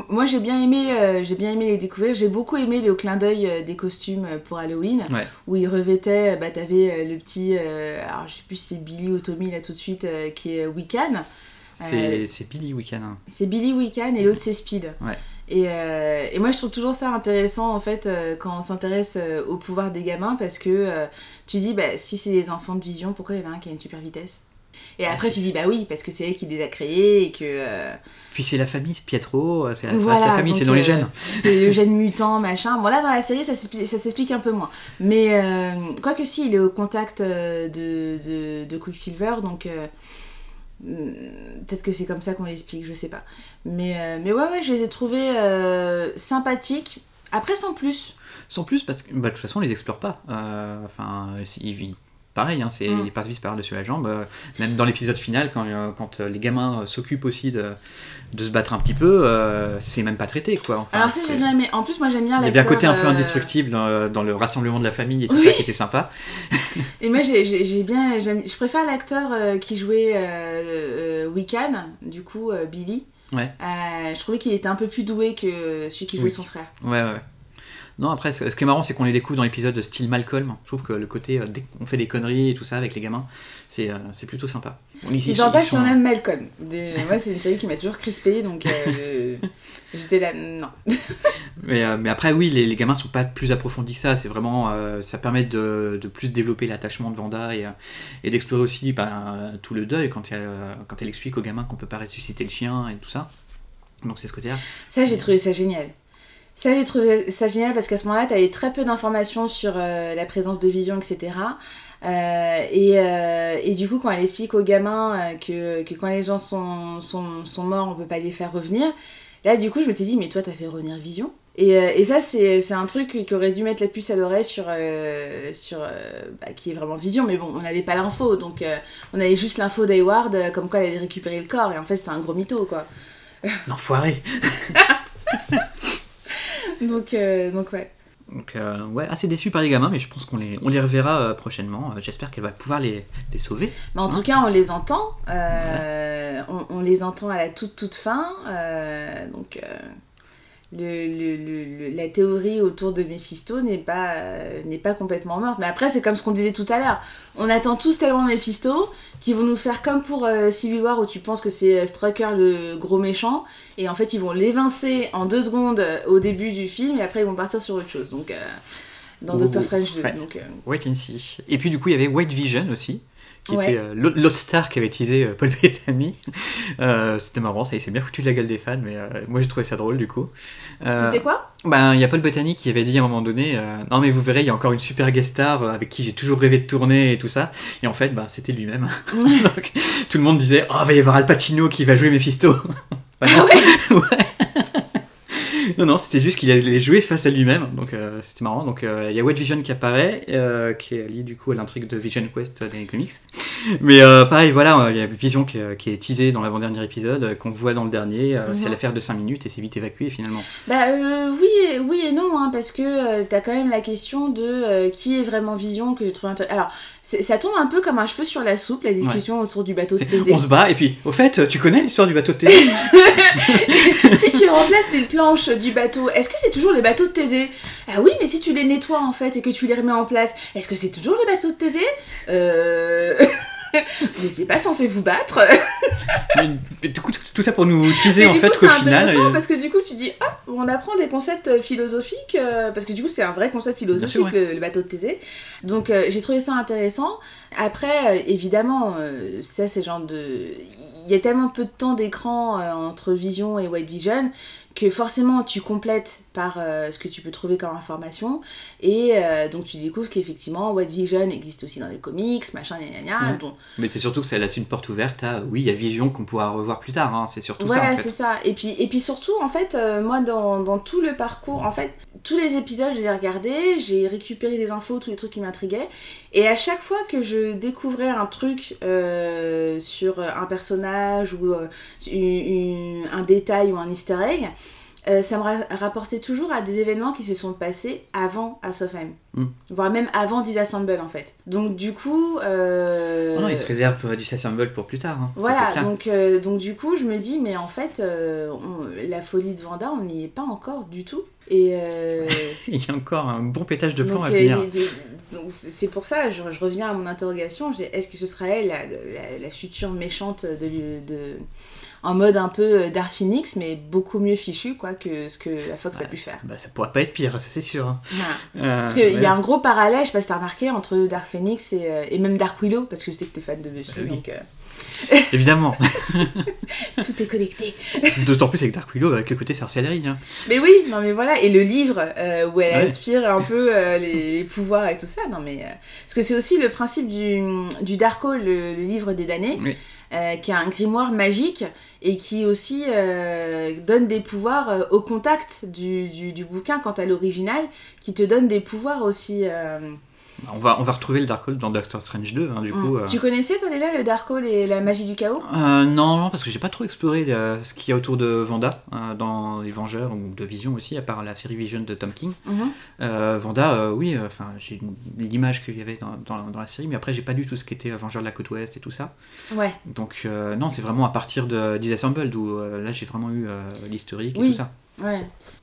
moi j'ai bien aimé les découvrir. J'ai beaucoup aimé le clin d'œil des costumes pour Halloween, où ils revêtaient, t'avais le petit, alors je sais plus si c'est Billy ou Tommy là tout de suite, qui est Wiccan. C'est Billy Wiccan. Hein. C'est Billy Wiccan et l'autre c'est Speed. Ouais. Et moi je trouve toujours ça intéressant en fait quand on s'intéresse au pouvoir des gamins, parce que tu dis si c'est des enfants de Vision, pourquoi il y en a un qui a une super vitesse? Et après tu dis parce que c'est elle qui les a créés et que... Puis c'est la famille, c'est Pietro, c'est la famille, c'est dans les gènes. C'est le gène mutant, machin. Bon là dans la série ça s'explique un peu moins. Mais quoi que si, il est au contact de Quicksilver, donc peut-être que c'est comme ça qu'on l'explique, je sais pas. Mais je les ai trouvés sympathiques. Après sans plus parce que de toute façon on les explore pas. Enfin ils... Pareil, c'est les parties par-dessus la jambe. Même dans l'épisode final, quand les gamins s'occupent aussi de se battre un petit peu, c'est même pas traité, quoi. Enfin, alors ça, j'ai bien aimé. En plus, moi, j'aime bien l'acteur... Il y avait un côté un peu indestructible dans le rassemblement de la famille et tout ça qui était sympa. Et moi, je préfère l'acteur qui jouait Wiccan, du coup, Billy. Ouais. Je trouvais qu'il était un peu plus doué que celui qui jouait son frère. Ouais. Non, après, ce qui est marrant, c'est qu'on les découvre dans l'épisode style Malcolm. Je trouve que le côté, dès qu'on fait des conneries et tout ça avec les gamins, c'est plutôt sympa. Ils n'en passent même Malcolm. Moi, c'est une série qui m'a toujours crispée, donc j'étais là, non. Mais après, les gamins ne sont pas plus approfondis que ça. C'est vraiment, ça permet de plus développer l'attachement de Wanda et d'explorer aussi tout le deuil quand elle explique aux gamins qu'on ne peut pas ressusciter le chien et tout ça. Donc, c'est ce côté-là. Ça, j'ai trouvé ça génial. Ça, j'ai trouvé ça génial parce qu'à ce moment-là, t'avais très peu d'informations sur la présence de Vision, etc. Et du coup, quand elle explique aux gamins que quand les gens sont morts, on peut pas les faire revenir, là, du coup, je m'étais dit, mais toi, t'as fait revenir Vision ? Et ça, c'est un truc qui aurait dû mettre la puce à l'oreille sur qui est vraiment Vision, mais bon, on n'avait pas l'info, donc on avait juste l'info d'Hayward, comme quoi elle avait récupéré le corps, et en fait, c'était un gros mytho, quoi. L'enfoiré. Donc ouais. Donc ouais, assez déçu par les gamins, mais je pense qu'on les reverra prochainement. J'espère qu'elle va pouvoir les sauver. Mais en tout cas, on les entend. On les entend à la toute fin. La théorie autour de Mephisto n'est pas complètement morte. Mais après, c'est comme ce qu'on disait tout à l'heure. On attend tous tellement Mephisto qu'ils vont nous faire comme pour Civil War, où tu penses que c'est Strucker le gros méchant. Et en fait, ils vont l'évincer en 2 secondes au début du film, et après, ils vont partir sur autre chose. Donc, dans Doctor Strange 2. Ouais. Donc, Wait and see. Et puis, du coup, il y avait White Vision aussi, qui était l'autre star qui avait teasé Paul Bettany. C'était marrant, ça il s'est bien foutu de la gueule des fans, mais moi j'ai trouvé ça drôle du coup. C'était quoi ? Ben, il y a Paul Bettany qui avait dit à un moment donné non mais vous verrez, il y a encore une super guest star avec qui j'ai toujours rêvé de tourner et tout ça. Et en fait, ben, c'était lui-même. Donc, tout le monde disait oh, va y avoir Al Pacino qui va jouer Mephisto. Ben, ah ouais. Non, c'était juste qu'il allait jouer face à lui-même, donc c'était marrant. Donc il y a White Vision qui apparaît, qui est lié du coup à l'intrigue de Vision Quest dans les comics. Mais pareil, voilà, il y a Vision qui est teasée dans l'avant-dernier épisode, qu'on voit dans le dernier. C'est l'affaire de 5 minutes et c'est vite évacué finalement. Bah oui et non, hein, parce que t'as quand même la question de qui est vraiment Vision que j'ai trouvé intéressant. Alors ça tombe un peu comme un cheveu sur la soupe, la discussion autour du bateau de Thésée. On se bat et puis, au fait, tu connais l'histoire du bateau de Thésée? Si tu remplaces les planches du bateau, est-ce que c'est toujours le bateau de Thésée? Ah oui, mais si tu les nettoies en fait et que tu les remets en place, est-ce que c'est toujours le bateau de Thésée? Vous n'étiez pas censé vous battre. Mais du coup, tout ça pour nous teaser en fait qu'au final. C'est parce que du coup, tu dis on apprend des concepts philosophiques, parce que du coup, c'est un vrai concept philosophique, le bateau de Thésée. Donc, j'ai trouvé ça intéressant. Après, évidemment, ça, c'est genre de. Il y a tellement peu de temps d'écran entre Vision et White Vision que forcément tu complètes par ce que tu peux trouver comme information, et donc tu découvres qu'effectivement White Vision existe aussi dans les comics, machin, gna. Donc... Mais c'est surtout que ça laisse une porte ouverte à oui, il y a Vision qu'on pourra revoir plus tard, hein. C'est surtout ça. Voilà, c'est ça. Et puis surtout, en fait, moi dans tout le parcours, en fait, tous les épisodes, je les ai regardés, j'ai récupéré des infos, tous les trucs qui m'intriguaient, et à chaque fois que je découvrais un truc sur un personnage ou un détail ou un easter egg, ça me rapportait toujours à des événements qui se sont passés avant House of M, voire même avant Disassemble en fait. Donc du coup... non, il se réserve Disassemble pour plus tard. Hein. Voilà, donc du coup je me dis mais en fait la folie de Wanda, on n'y est pas encore du tout. Et il y a encore un bon pétage de plomb à venir. Donc c'est pour ça, je reviens à mon interrogation, est-ce que ce sera elle la future méchante en mode un peu Dark Phoenix, mais beaucoup mieux fichu quoi, que ce que la Fox a pu faire. Bah, ça pourrait pas être pire, ça c'est sûr. Hein. Parce qu'il y a un gros parallèle, je sais pas si t'as remarqué, entre Dark Phoenix et même Dark Willow, parce que je sais que t'es fan de Buffy, donc... Évidemment. Tout est connecté. D'autant plus avec Dark Willow, avec le côté sorcellerie. Hein. Mais oui, non mais voilà, et le livre où elle inspire un peu les pouvoirs et tout ça, non mais... Parce que c'est aussi le principe du Darko, le livre des damnés, qui a un grimoire magique et qui aussi donne des pouvoirs au contact du bouquin, quant à l'original, qui te donne des pouvoirs aussi... On va retrouver le Darkhold dans Doctor Strange 2, hein, du coup. Tu connaissais, toi, déjà, le Darkhold et la magie du chaos ? Non, parce que j'ai pas trop exploré ce qu'il y a autour de Wanda, dans les Vengeurs, ou de Vision aussi, à part la série Vision de Tom King. Wanda, oui, j'ai l'image qu'il y avait dans la série, mais après, j'ai pas lu tout ce qui était Vengeurs de la côte ouest et tout ça. Ouais. Donc, non, c'est vraiment à partir de Disassembled, où là, j'ai vraiment eu l'historique et tout ça. Ouais.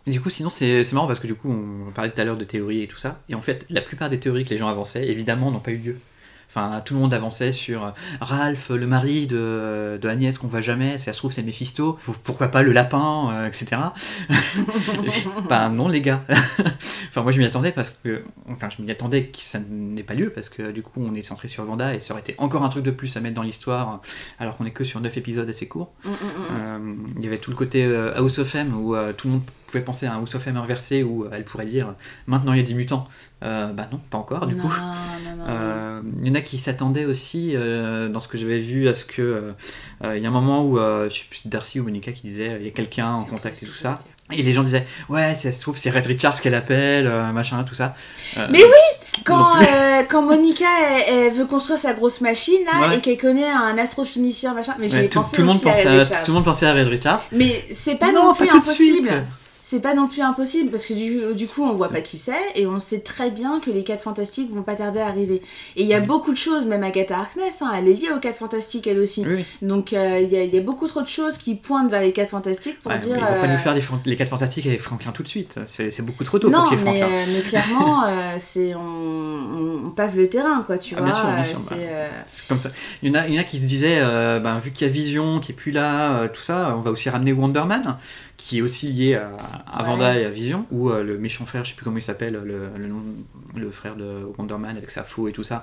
Du coup, sinon, c'est marrant parce que du coup, on parlait tout à l'heure de théories et tout ça. Et en fait, la plupart des théories que les gens avançaient, évidemment, n'ont pas eu lieu. Enfin, tout le monde avançait sur Ralph, le mari de Agnès qu'on voit jamais, si ça se trouve, c'est Mephisto, pourquoi pas le lapin, etc. Ben non, les gars. Enfin, moi, je m'y attendais que ça n'ait pas lieu, parce que du coup, on est centré sur Wanda et ça aurait été encore un truc de plus à mettre dans l'histoire, alors qu'on est que sur 9 épisodes assez courts. Il y avait tout le côté House of M où tout le monde pouvait penser à un House of M inversé où elle pourrait dire maintenant il y a des mutants. Bah non, pas encore du coup. Non. Il y en a qui s'attendaient aussi dans ce que j'avais vu à ce que il y a un moment où je sais plus Darcy ou Monica qui disait il y a quelqu'un en contact et tout ça, et les gens disaient ouais ça se trouve c'est Red Richards qu'elle appelle machin tout ça. Mais oui, quand Monica elle veut construire sa grosse machine là et qu'elle connaît un astrophinicien machin, mais j'ai pensé aussi à Red Richards. Tout le monde pensait à Red Richards. Mais c'est pas non plus impossible. c'est pas non plus impossible, parce que du coup on voit pas qui c'est, et on sait très bien que les 4 Fantastiques vont pas tarder à arriver. Et il y a beaucoup de choses, même Agatha Harkness, hein, elle est liée aux 4 Fantastiques elle aussi. Oui. Donc il y a beaucoup trop de choses qui pointent vers les 4 Fantastiques pour dire... Ils vont pas nous faire les 4 Fantastiques et Franklin tout de suite, c'est beaucoup trop tôt pour qu'il y ait Franklin. Non, mais clairement, on pave le terrain, quoi, tu vois. Bien sûr. C'est comme ça. Il y en a qui se disaient, vu qu'il y a Vision qui est plus là, tout ça, on va aussi ramener Wonder Man, qui est aussi lié à Wanda et à Vision, ou le méchant frère, je sais plus comment il s'appelle, le frère de Wonder Man avec sa faux et tout ça.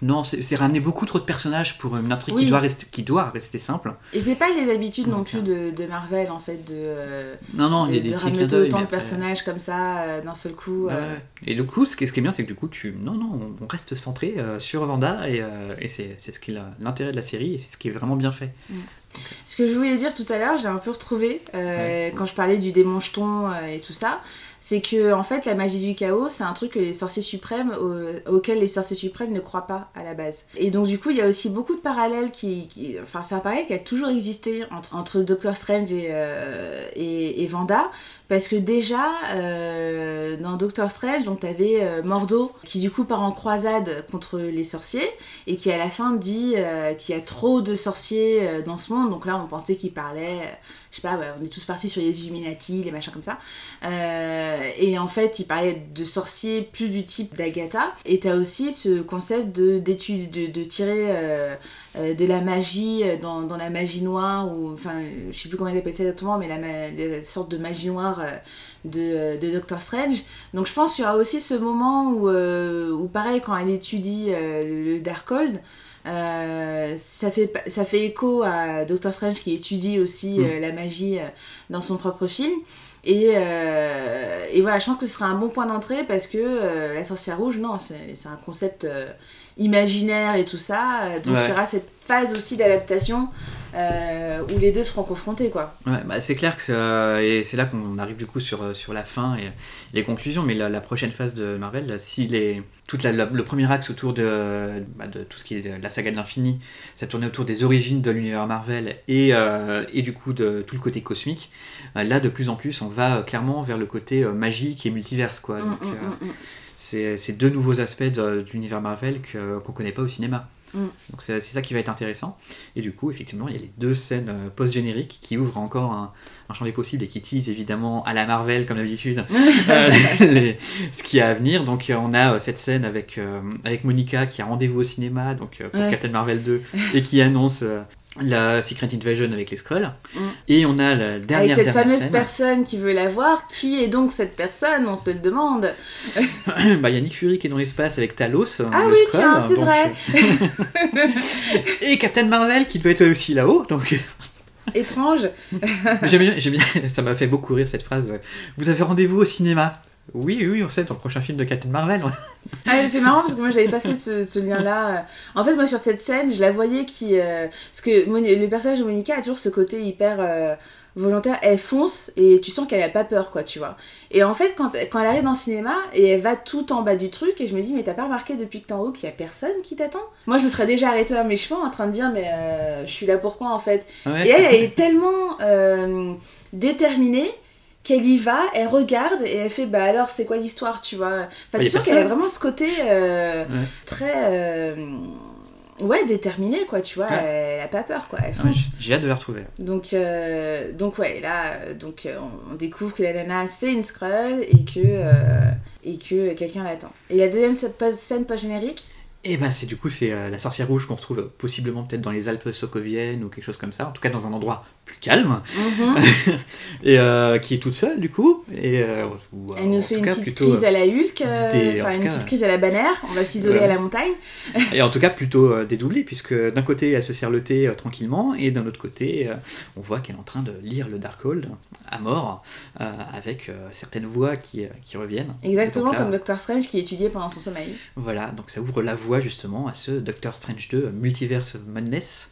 Non, c'est ramener beaucoup trop de personnages pour une intrigue qui doit rester simple. Et c'est pas les habitudes non plus de Marvel, en fait, de ramener autant de personnages comme ça d'un seul coup. Et du coup, ce qui est bien, c'est que du coup, on reste centré sur Wanda, et c'est ce qui est l'intérêt de la série, et c'est ce qui est vraiment bien fait. Mm. Okay. Ce que je voulais dire tout à l'heure, j'ai un peu retrouvé quand je parlais du démon jeton et tout ça, c'est que en fait la magie du chaos, c'est un truc que les sorciers suprêmes auquel les sorciers suprêmes ne croient pas à la base. Et donc du coup, il y a aussi beaucoup de parallèles qui c'est un parallèle qui a toujours existé entre Doctor Strange et Wanda, parce que déjà dans Doctor Strange, donc t'avais Mordo qui du coup part en croisade contre les sorciers et qui à la fin dit qu'il y a trop de sorciers dans ce monde. Donc là, on pensait qu'il parlait je sais pas, on est tous partis sur les Illuminati, les machins comme ça. Et en fait, il parlait de sorciers plus du type d'Agatha. Et t'as aussi ce concept de tirer de la magie dans la magie noire, ou enfin, je sais plus comment ils appellent ça exactement, mais la sorte de magie noire de Doctor Strange. Donc je pense qu'il y aura aussi ce moment où pareil, quand elle étudie le Darkhold, ça fait écho à Doctor Strange qui étudie aussi la magie dans son propre film, et voilà, je pense que ce sera un bon point d'entrée, parce que la sorcière rouge, c'est un concept imaginaire et tout ça, donc il y aura cette phase aussi d'adaptation où les deux seront confrontés, quoi. C'est clair que et c'est là qu'on arrive du coup sur la fin et les conclusions, mais la prochaine phase de Marvel, là, si le premier axe autour de tout ce qui est la saga de l'infini, ça tournait autour des origines de l'univers Marvel et du coup de tout le côté cosmique, là de plus en plus on va clairement vers le côté magique et multiverse, quoi. Donc, c'est deux nouveaux aspects de l'univers Marvel qu'on connaît pas au cinéma. Donc c'est ça qui va être intéressant, et du coup effectivement il y a les deux scènes post-génériques qui ouvrent encore un champ des possibles et qui teasent évidemment à la Marvel comme d'habitude ce qu'il y a à venir. Donc on a cette scène avec Monica qui a rendez-vous au cinéma donc pour Captain Marvel 2 et qui annonce la Secret Invasion avec les Skrulls, et on a la dernière scène avec cette fameuse personne qui veut la voir. Qui est donc cette personne, on se le demande. Il y a Nick Fury qui est dans l'espace avec Talos, Skrull, tiens, c'est donc... vrai. Et Captain Marvel qui doit être aussi là-haut, donc étrange. j'aime bien, ça m'a fait beaucoup rire cette phrase, vous avez rendez-vous au cinéma. Oui, on sait, dans le prochain film de Captain Marvel. C'est marrant parce que moi, j'avais pas fait ce lien-là. En fait, moi, sur cette scène, je la voyais parce que le personnage de Monica a toujours ce côté hyper volontaire. Elle fonce et tu sens qu'elle a pas peur, quoi, tu vois. Et en fait, quand elle arrive dans le cinéma et elle va tout en bas du truc, et je me dis, mais t'as pas remarqué depuis que t'es en haut qu'il y a personne qui t'attend? Moi, je me serais déjà arrêtée à mes chemins en train de dire, mais je suis là pourquoi, en fait? Ouais, et elle est tellement déterminée qu'elle y va, elle regarde et elle fait alors c'est quoi l'histoire, tu vois. Enfin, tu sens qu'elle a vraiment ce côté très déterminée, quoi, tu vois. Elle a pas peur, quoi, elle fonce. J'ai hâte de la retrouver. Donc on découvre que la nana c'est une Skrull et que quelqu'un l'attend. Et la deuxième scène pas générique, et c'est du coup c'est la sorcière rouge qu'on retrouve possiblement peut-être dans les Alpes socoviennes ou quelque chose comme ça, en tout cas dans un endroit plus calme, et qui est toute seule du coup, et elle nous fait une petite crise à la Hulk, une petite crise à la Bannière, on va s'isoler à la montagne. Et en tout cas plutôt dédoublée, puisque d'un côté elle se sert le thé tranquillement, et d'un autre côté on voit qu'elle est en train de lire le Darkhold à mort, avec certaines voix qui reviennent, exactement comme Doctor Strange qui étudiait pendant son sommeil. Voilà, donc ça ouvre la voie justement à ce Doctor Strange 2 Multiverse Madness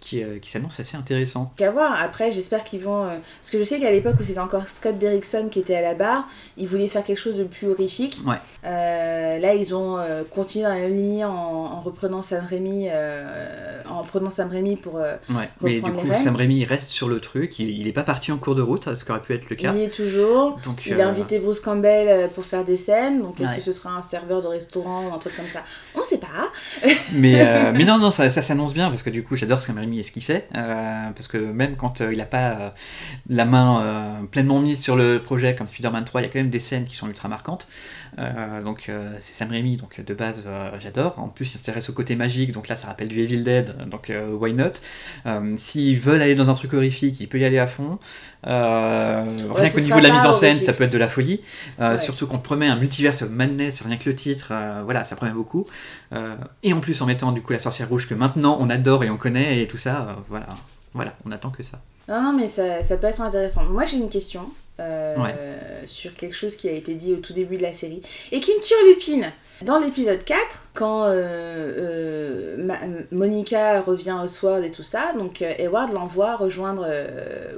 qui s'annonce assez intéressant. Qu'à voir. Après, j'espère qu'ils vont... Parce que je sais qu'à l'époque où c'était encore Scott Derrickson qui était à la barre, ils voulaient faire quelque chose de plus horrifique. Ouais. Là, ils ont continué dans la lignée en reprenant Sam Raimi pour ouais. Mais du coup, Sam Raimi reste sur le truc. Il n'est pas parti en cours de route, ce qui aurait pu être le cas. Il y est toujours. Donc, il a invité Bruce Campbell pour faire des scènes. Donc, est-ce que ce sera un serveur de restaurant ou un truc comme ça? On ne sait pas. Mais non, ça s'annonce bien parce que du coup, j'adore Sam Raimi et ce qu'il fait, parce que même quand il n'a pas la main pleinement mise sur le projet comme Spider-Man 3, il y a quand même des scènes qui sont ultra marquantes, donc c'est Sam Raimi, donc de base j'adore. En plus il s'intéresse au côté magique, donc là ça rappelle du Evil Dead, donc why not. S'ils veulent aller dans un truc horrifique, il peut y aller à fond. Rien qu'au niveau de la mise en scène, ça peut être de la folie, surtout qu'on promet un Multiverse of Madness, rien que le titre, ça promet beaucoup, et en plus en mettant du coup la sorcière rouge que maintenant on adore et on connaît et tout ça, voilà, on attend que ça. Non, mais ça peut être intéressant. Moi j'ai une question sur quelque chose qui a été dit au tout début de la série et qui me turlupine. Dans l'épisode 4, quand Monica revient au SWORD et tout ça, donc Hayward l'envoie rejoindre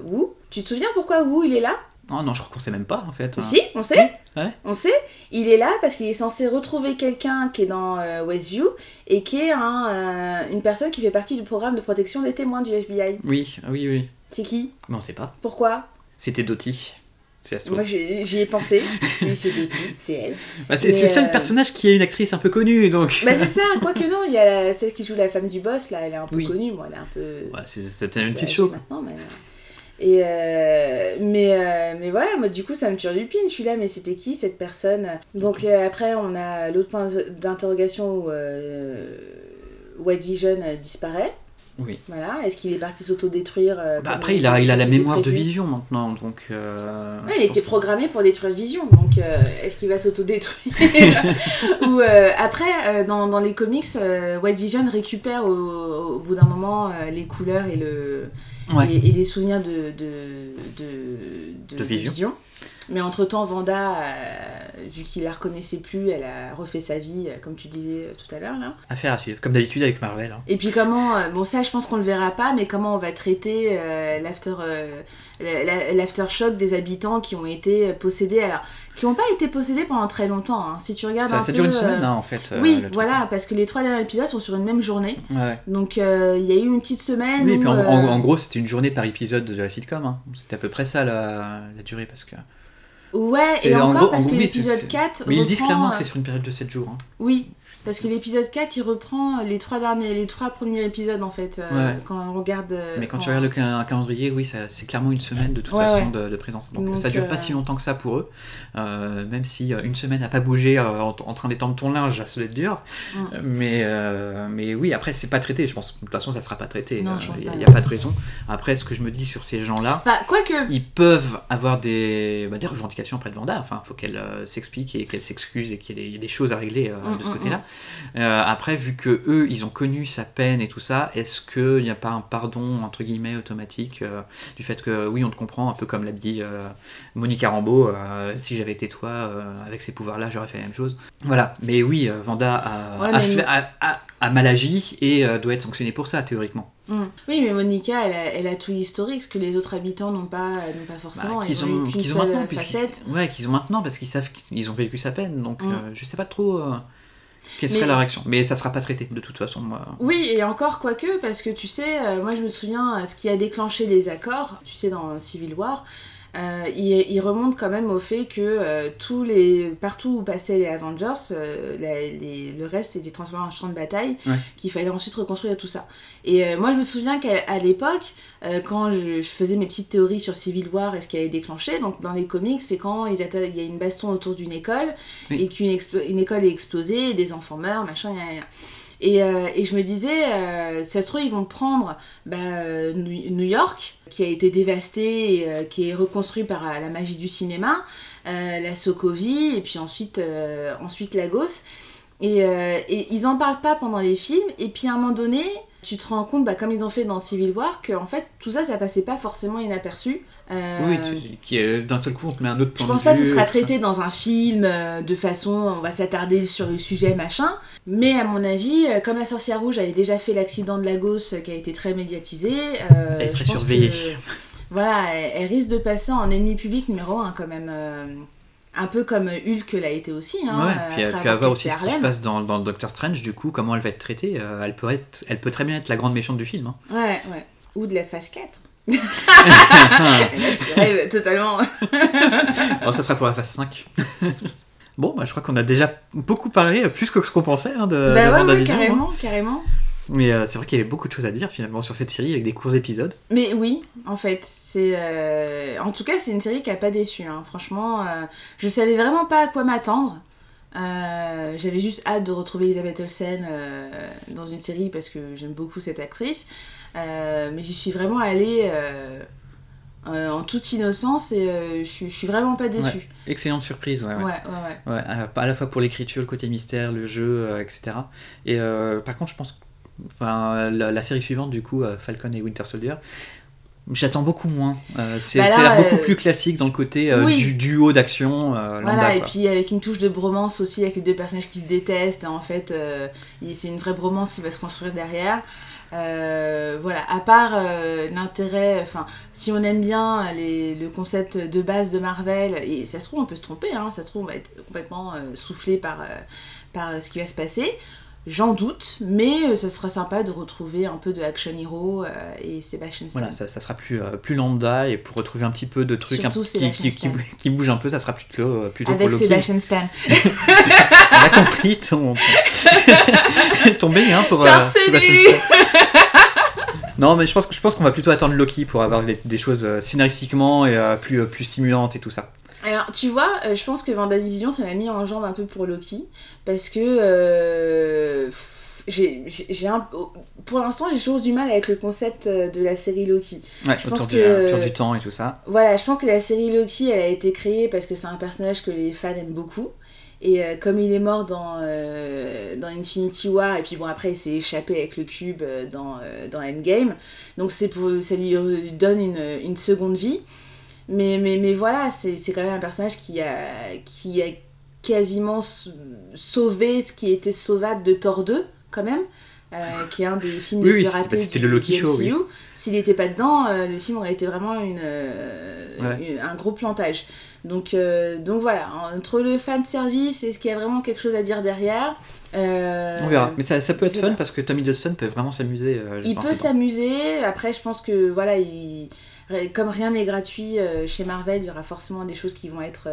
Woo. Tu te souviens pourquoi Woo il est là ? Oh non, je crois qu'on sait même pas en fait. Si, on sait. Ouais. On sait. Il est là parce qu'il est censé retrouver quelqu'un qui est dans Westview et qui est une personne qui fait partie du programme de protection des témoins du FBI. Oui. C'est qui ? Mais on sait pas. Pourquoi ? C'était Dottie. Moi j'y ai pensé, mais c'est Dottie, c'est elle. Bah, c'est le seul personnage qui est une actrice un peu connue donc. Bah c'est ça, quoique non, il y a celle qui joue la femme du boss là, elle est un peu connue, moi elle est un peu. Ouais, c'est peut-être une petite show. Maintenant, mais... Et mais voilà, moi du coup ça me turlupine, je suis là, mais c'était qui cette personne? Donc après on a l'autre point d'interrogation où White Vision disparaît. Oui. Voilà, est-ce qu'il est parti s'autodétruire après il a la mémoire de Vision maintenant, donc il était programmé pour détruire Vision, donc est-ce qu'il va s'autodétruire? Ou après dans les comics, White Vision récupère au bout d'un moment les couleurs et le et les souvenirs de Vision. Mais entre-temps, Wanda, vu qu'il la reconnaissait plus, elle a refait sa vie, comme tu disais tout à l'heure. Là. Affaire à suivre, comme d'habitude avec Marvel. Hein. Et puis comment... ça, je pense qu'on le verra pas, mais comment on va traiter l'aftershock des habitants qui ont été possédés... Alors, qui n'ont pas été possédés pendant très longtemps. Hein. Si tu regardes ça dure une semaine, en fait. Oui, voilà, parce que les 3 derniers épisodes sont sur une même journée. Ouais. Donc, il y a eu une petite semaine... Oui, et puis en gros, c'était une journée par épisode de la sitcom. Hein. C'était à peu près ça, la durée, parce que... Ouais, c'est, et encore parce que l'épisode 4... Mais ils disent clairement que c'est sur une période de 7 jours. Hein. Oui, parce que l'épisode 4, il reprend les 3 premiers épisodes, en fait, quand on regarde... Mais quand tu regardes le calendrier, oui, ça, c'est clairement une semaine de toute façon de présence. Donc ça dure pas si longtemps que ça pour eux, même si une semaine n'a pas bougé en train d'étendre ton linge, ça doit être dur. Mais oui, après, c'est pas traité, je pense. De toute façon, ça sera pas traité, il n'y a pas de raison. Après, ce que je me dis sur ces gens-là, enfin, ils peuvent avoir des revendications auprès de Wanda, enfin, faut qu'elle s'explique et qu'elle s'excuse et qu'il y ait des choses à régler de ce côté-là. Après, vu que eux, ils ont connu sa peine et tout ça, est-ce qu'il n'y a pas un pardon entre guillemets automatique du fait que oui, on te comprend, un peu comme l'a dit Monica Rambeau, si j'avais été toi avec ces pouvoirs-là, j'aurais fait la même chose. Voilà. Mais oui, Wanda a mal agi et doit être sanctionnée pour ça théoriquement. Oui, mais Monica, elle a tout l'historique, ce que les autres habitants n'ont pas forcément. Qu'ils ont maintenant, parce qu'ils savent qu'ils ont vécu sa peine. Donc, je sais pas trop. Quelle serait la réaction ? Mais ça ne sera pas traité, de toute façon. Oui, et encore quoique, parce que tu sais, moi je me souviens, ce qui a déclenché les accords, tu sais, dans Civil War, il remonte quand même au fait que partout où passaient les Avengers, le reste c'était transformé en champ de bataille, qu'il fallait ensuite reconstruire tout ça. Et moi je me souviens qu'à l'époque, quand je faisais mes petites théories sur Civil War et ce qui avait déclenché, donc dans les comics, c'est quand il y a une baston autour d'une école, et qu'une une école est explosée, et des enfants meurent, machin, etc. Et je me disais, ça se trouve, ils vont prendre New York, qui a été dévastée, et, qui est reconstruit par la magie du cinéma, la Sokovie, et puis ensuite Lagos. Et ils n'en parlent pas pendant les films. Et puis à un moment donné, tu te rends compte, bah, comme ils ont fait dans Civil War, que en fait, tout ça, ça passait pas forcément inaperçu. Oui, d'un seul coup, on te met un autre plan de vue. Je pense pas que ce sera traité dans un film de façon, on va s'attarder sur le sujet, machin. Mais à mon avis, comme la Sorcière Rouge avait déjà fait l'accident de Lagos qui a été très médiatisé... elle est très surveillée. Voilà, elle risque de passer en ennemi public numéro 1 quand même... Un peu comme Hulk l'a été aussi. Hein, ouais, puis à voir aussi ce qui se passe dans Doctor Strange, du coup, comment elle va être traitée. Elle peut très bien être la grande méchante du film. Hein. Ouais. Ou de la phase 4. Je rêve totalement. Bon, ça sera pour la phase 5. Bon, bah, je crois qu'on a déjà beaucoup parlé, plus que ce qu'on pensait, hein, de WandaVision. Ouais, carrément. Mais c'est vrai qu'il y avait beaucoup de choses à dire finalement sur cette série avec des courts épisodes. Mais oui, en fait, c'est en tout cas c'est une série qui a pas déçu. Hein. Franchement, je savais vraiment pas à quoi m'attendre. J'avais juste hâte de retrouver Elisabeth Olsen dans une série parce que j'aime beaucoup cette actrice. Mais j'y suis vraiment allée en toute innocence et je suis vraiment pas déçue. Ouais. Excellente surprise, ouais. À la fois pour l'écriture, le côté mystère, le jeu, etc. Et par contre, je pense que la série suivante du coup Falcon et Winter Soldier, j'attends beaucoup moins, ça a l'air beaucoup plus classique dans le côté du duo d'action lambda, et puis avec une touche de bromance aussi avec les deux personnages qui se détestent en fait, c'est une vraie bromance qui va se construire derrière, à part l'intérêt, si on aime bien le concept de base de Marvel, et ça se trouve on peut se tromper, hein, ça se trouve on va être complètement soufflé par ce qui va se passer. J'en doute, mais ça sera sympa de retrouver un peu de Action Hero et Sebastian Stan. Voilà, ça sera plus lambda, et pour retrouver un petit peu de trucs qui bougent un peu, ça sera plutôt avec Sebastian Stan. On a compris ton béguin pour Sebastian Stan. Non, mais je pense qu'on va plutôt attendre Loki pour avoir des choses scénaristiquement et plus stimulantes et tout ça. Alors, tu vois, je pense que WandaVision, ça m'a mis en jambe un peu pour Loki, parce que pour l'instant, j'ai toujours du mal avec le concept de la série Loki. Ouais, je pense autour du temps et tout ça. Voilà, je pense que la série Loki, elle a été créée parce que c'est un personnage que les fans aiment beaucoup. Et comme il est mort dans Infinity War, et puis bon, après il s'est échappé avec le cube dans Endgame, donc ça lui donne une seconde vie. Mais voilà, c'est quand même un personnage qui a quasiment sauvé ce qui était sauvable de Thor 2, quand même, qui est un des films les plus ratés du MCU. Oui. S'il n'était pas dedans, le film aurait été vraiment un gros plantage. Donc voilà, entre le fanservice et ce qu'il y a vraiment quelque chose à dire derrière... On verra, mais ça peut être fun parce que Tom Hiddleston peut vraiment s'amuser. S'amuser, après je pense que voilà, comme rien n'est gratuit chez Marvel, il y aura forcément des choses qui vont être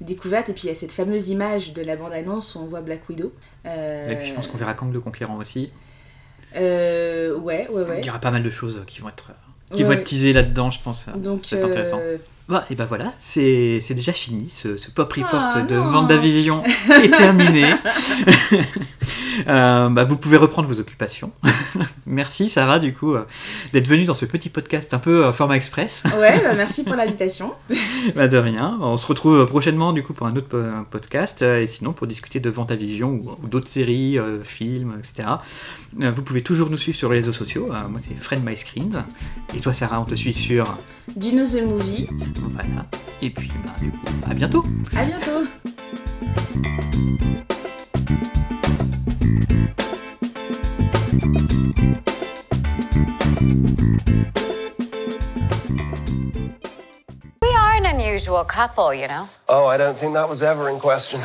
découvertes. Et puis il y a cette fameuse image de la bande-annonce où on voit Black Widow. Et puis je pense qu'on verra Kang le Conquérant aussi. Il y aura pas mal de choses qui vont être teasées là-dedans, je pense. Donc, c'est intéressant. Bah, et ben voilà, c'est déjà fini, ce pop report de WandaVision est terminé. Vous pouvez reprendre vos occupations. Merci Sarah du coup d'être venue dans ce petit podcast un peu format express. Ouais, merci pour l'invitation. De rien, on se retrouve prochainement du coup pour un autre podcast, et sinon pour discuter de WandaVision ou d'autres séries, films, etc. Vous pouvez toujours nous suivre sur les réseaux sociaux, moi c'est Fred My Screens, et toi Sarah on te suit sur Dino The Movie. Voilà, et puis du coup, à bientôt. À bientôt. Usual couple, you know. Oh, I don't think that was ever in question.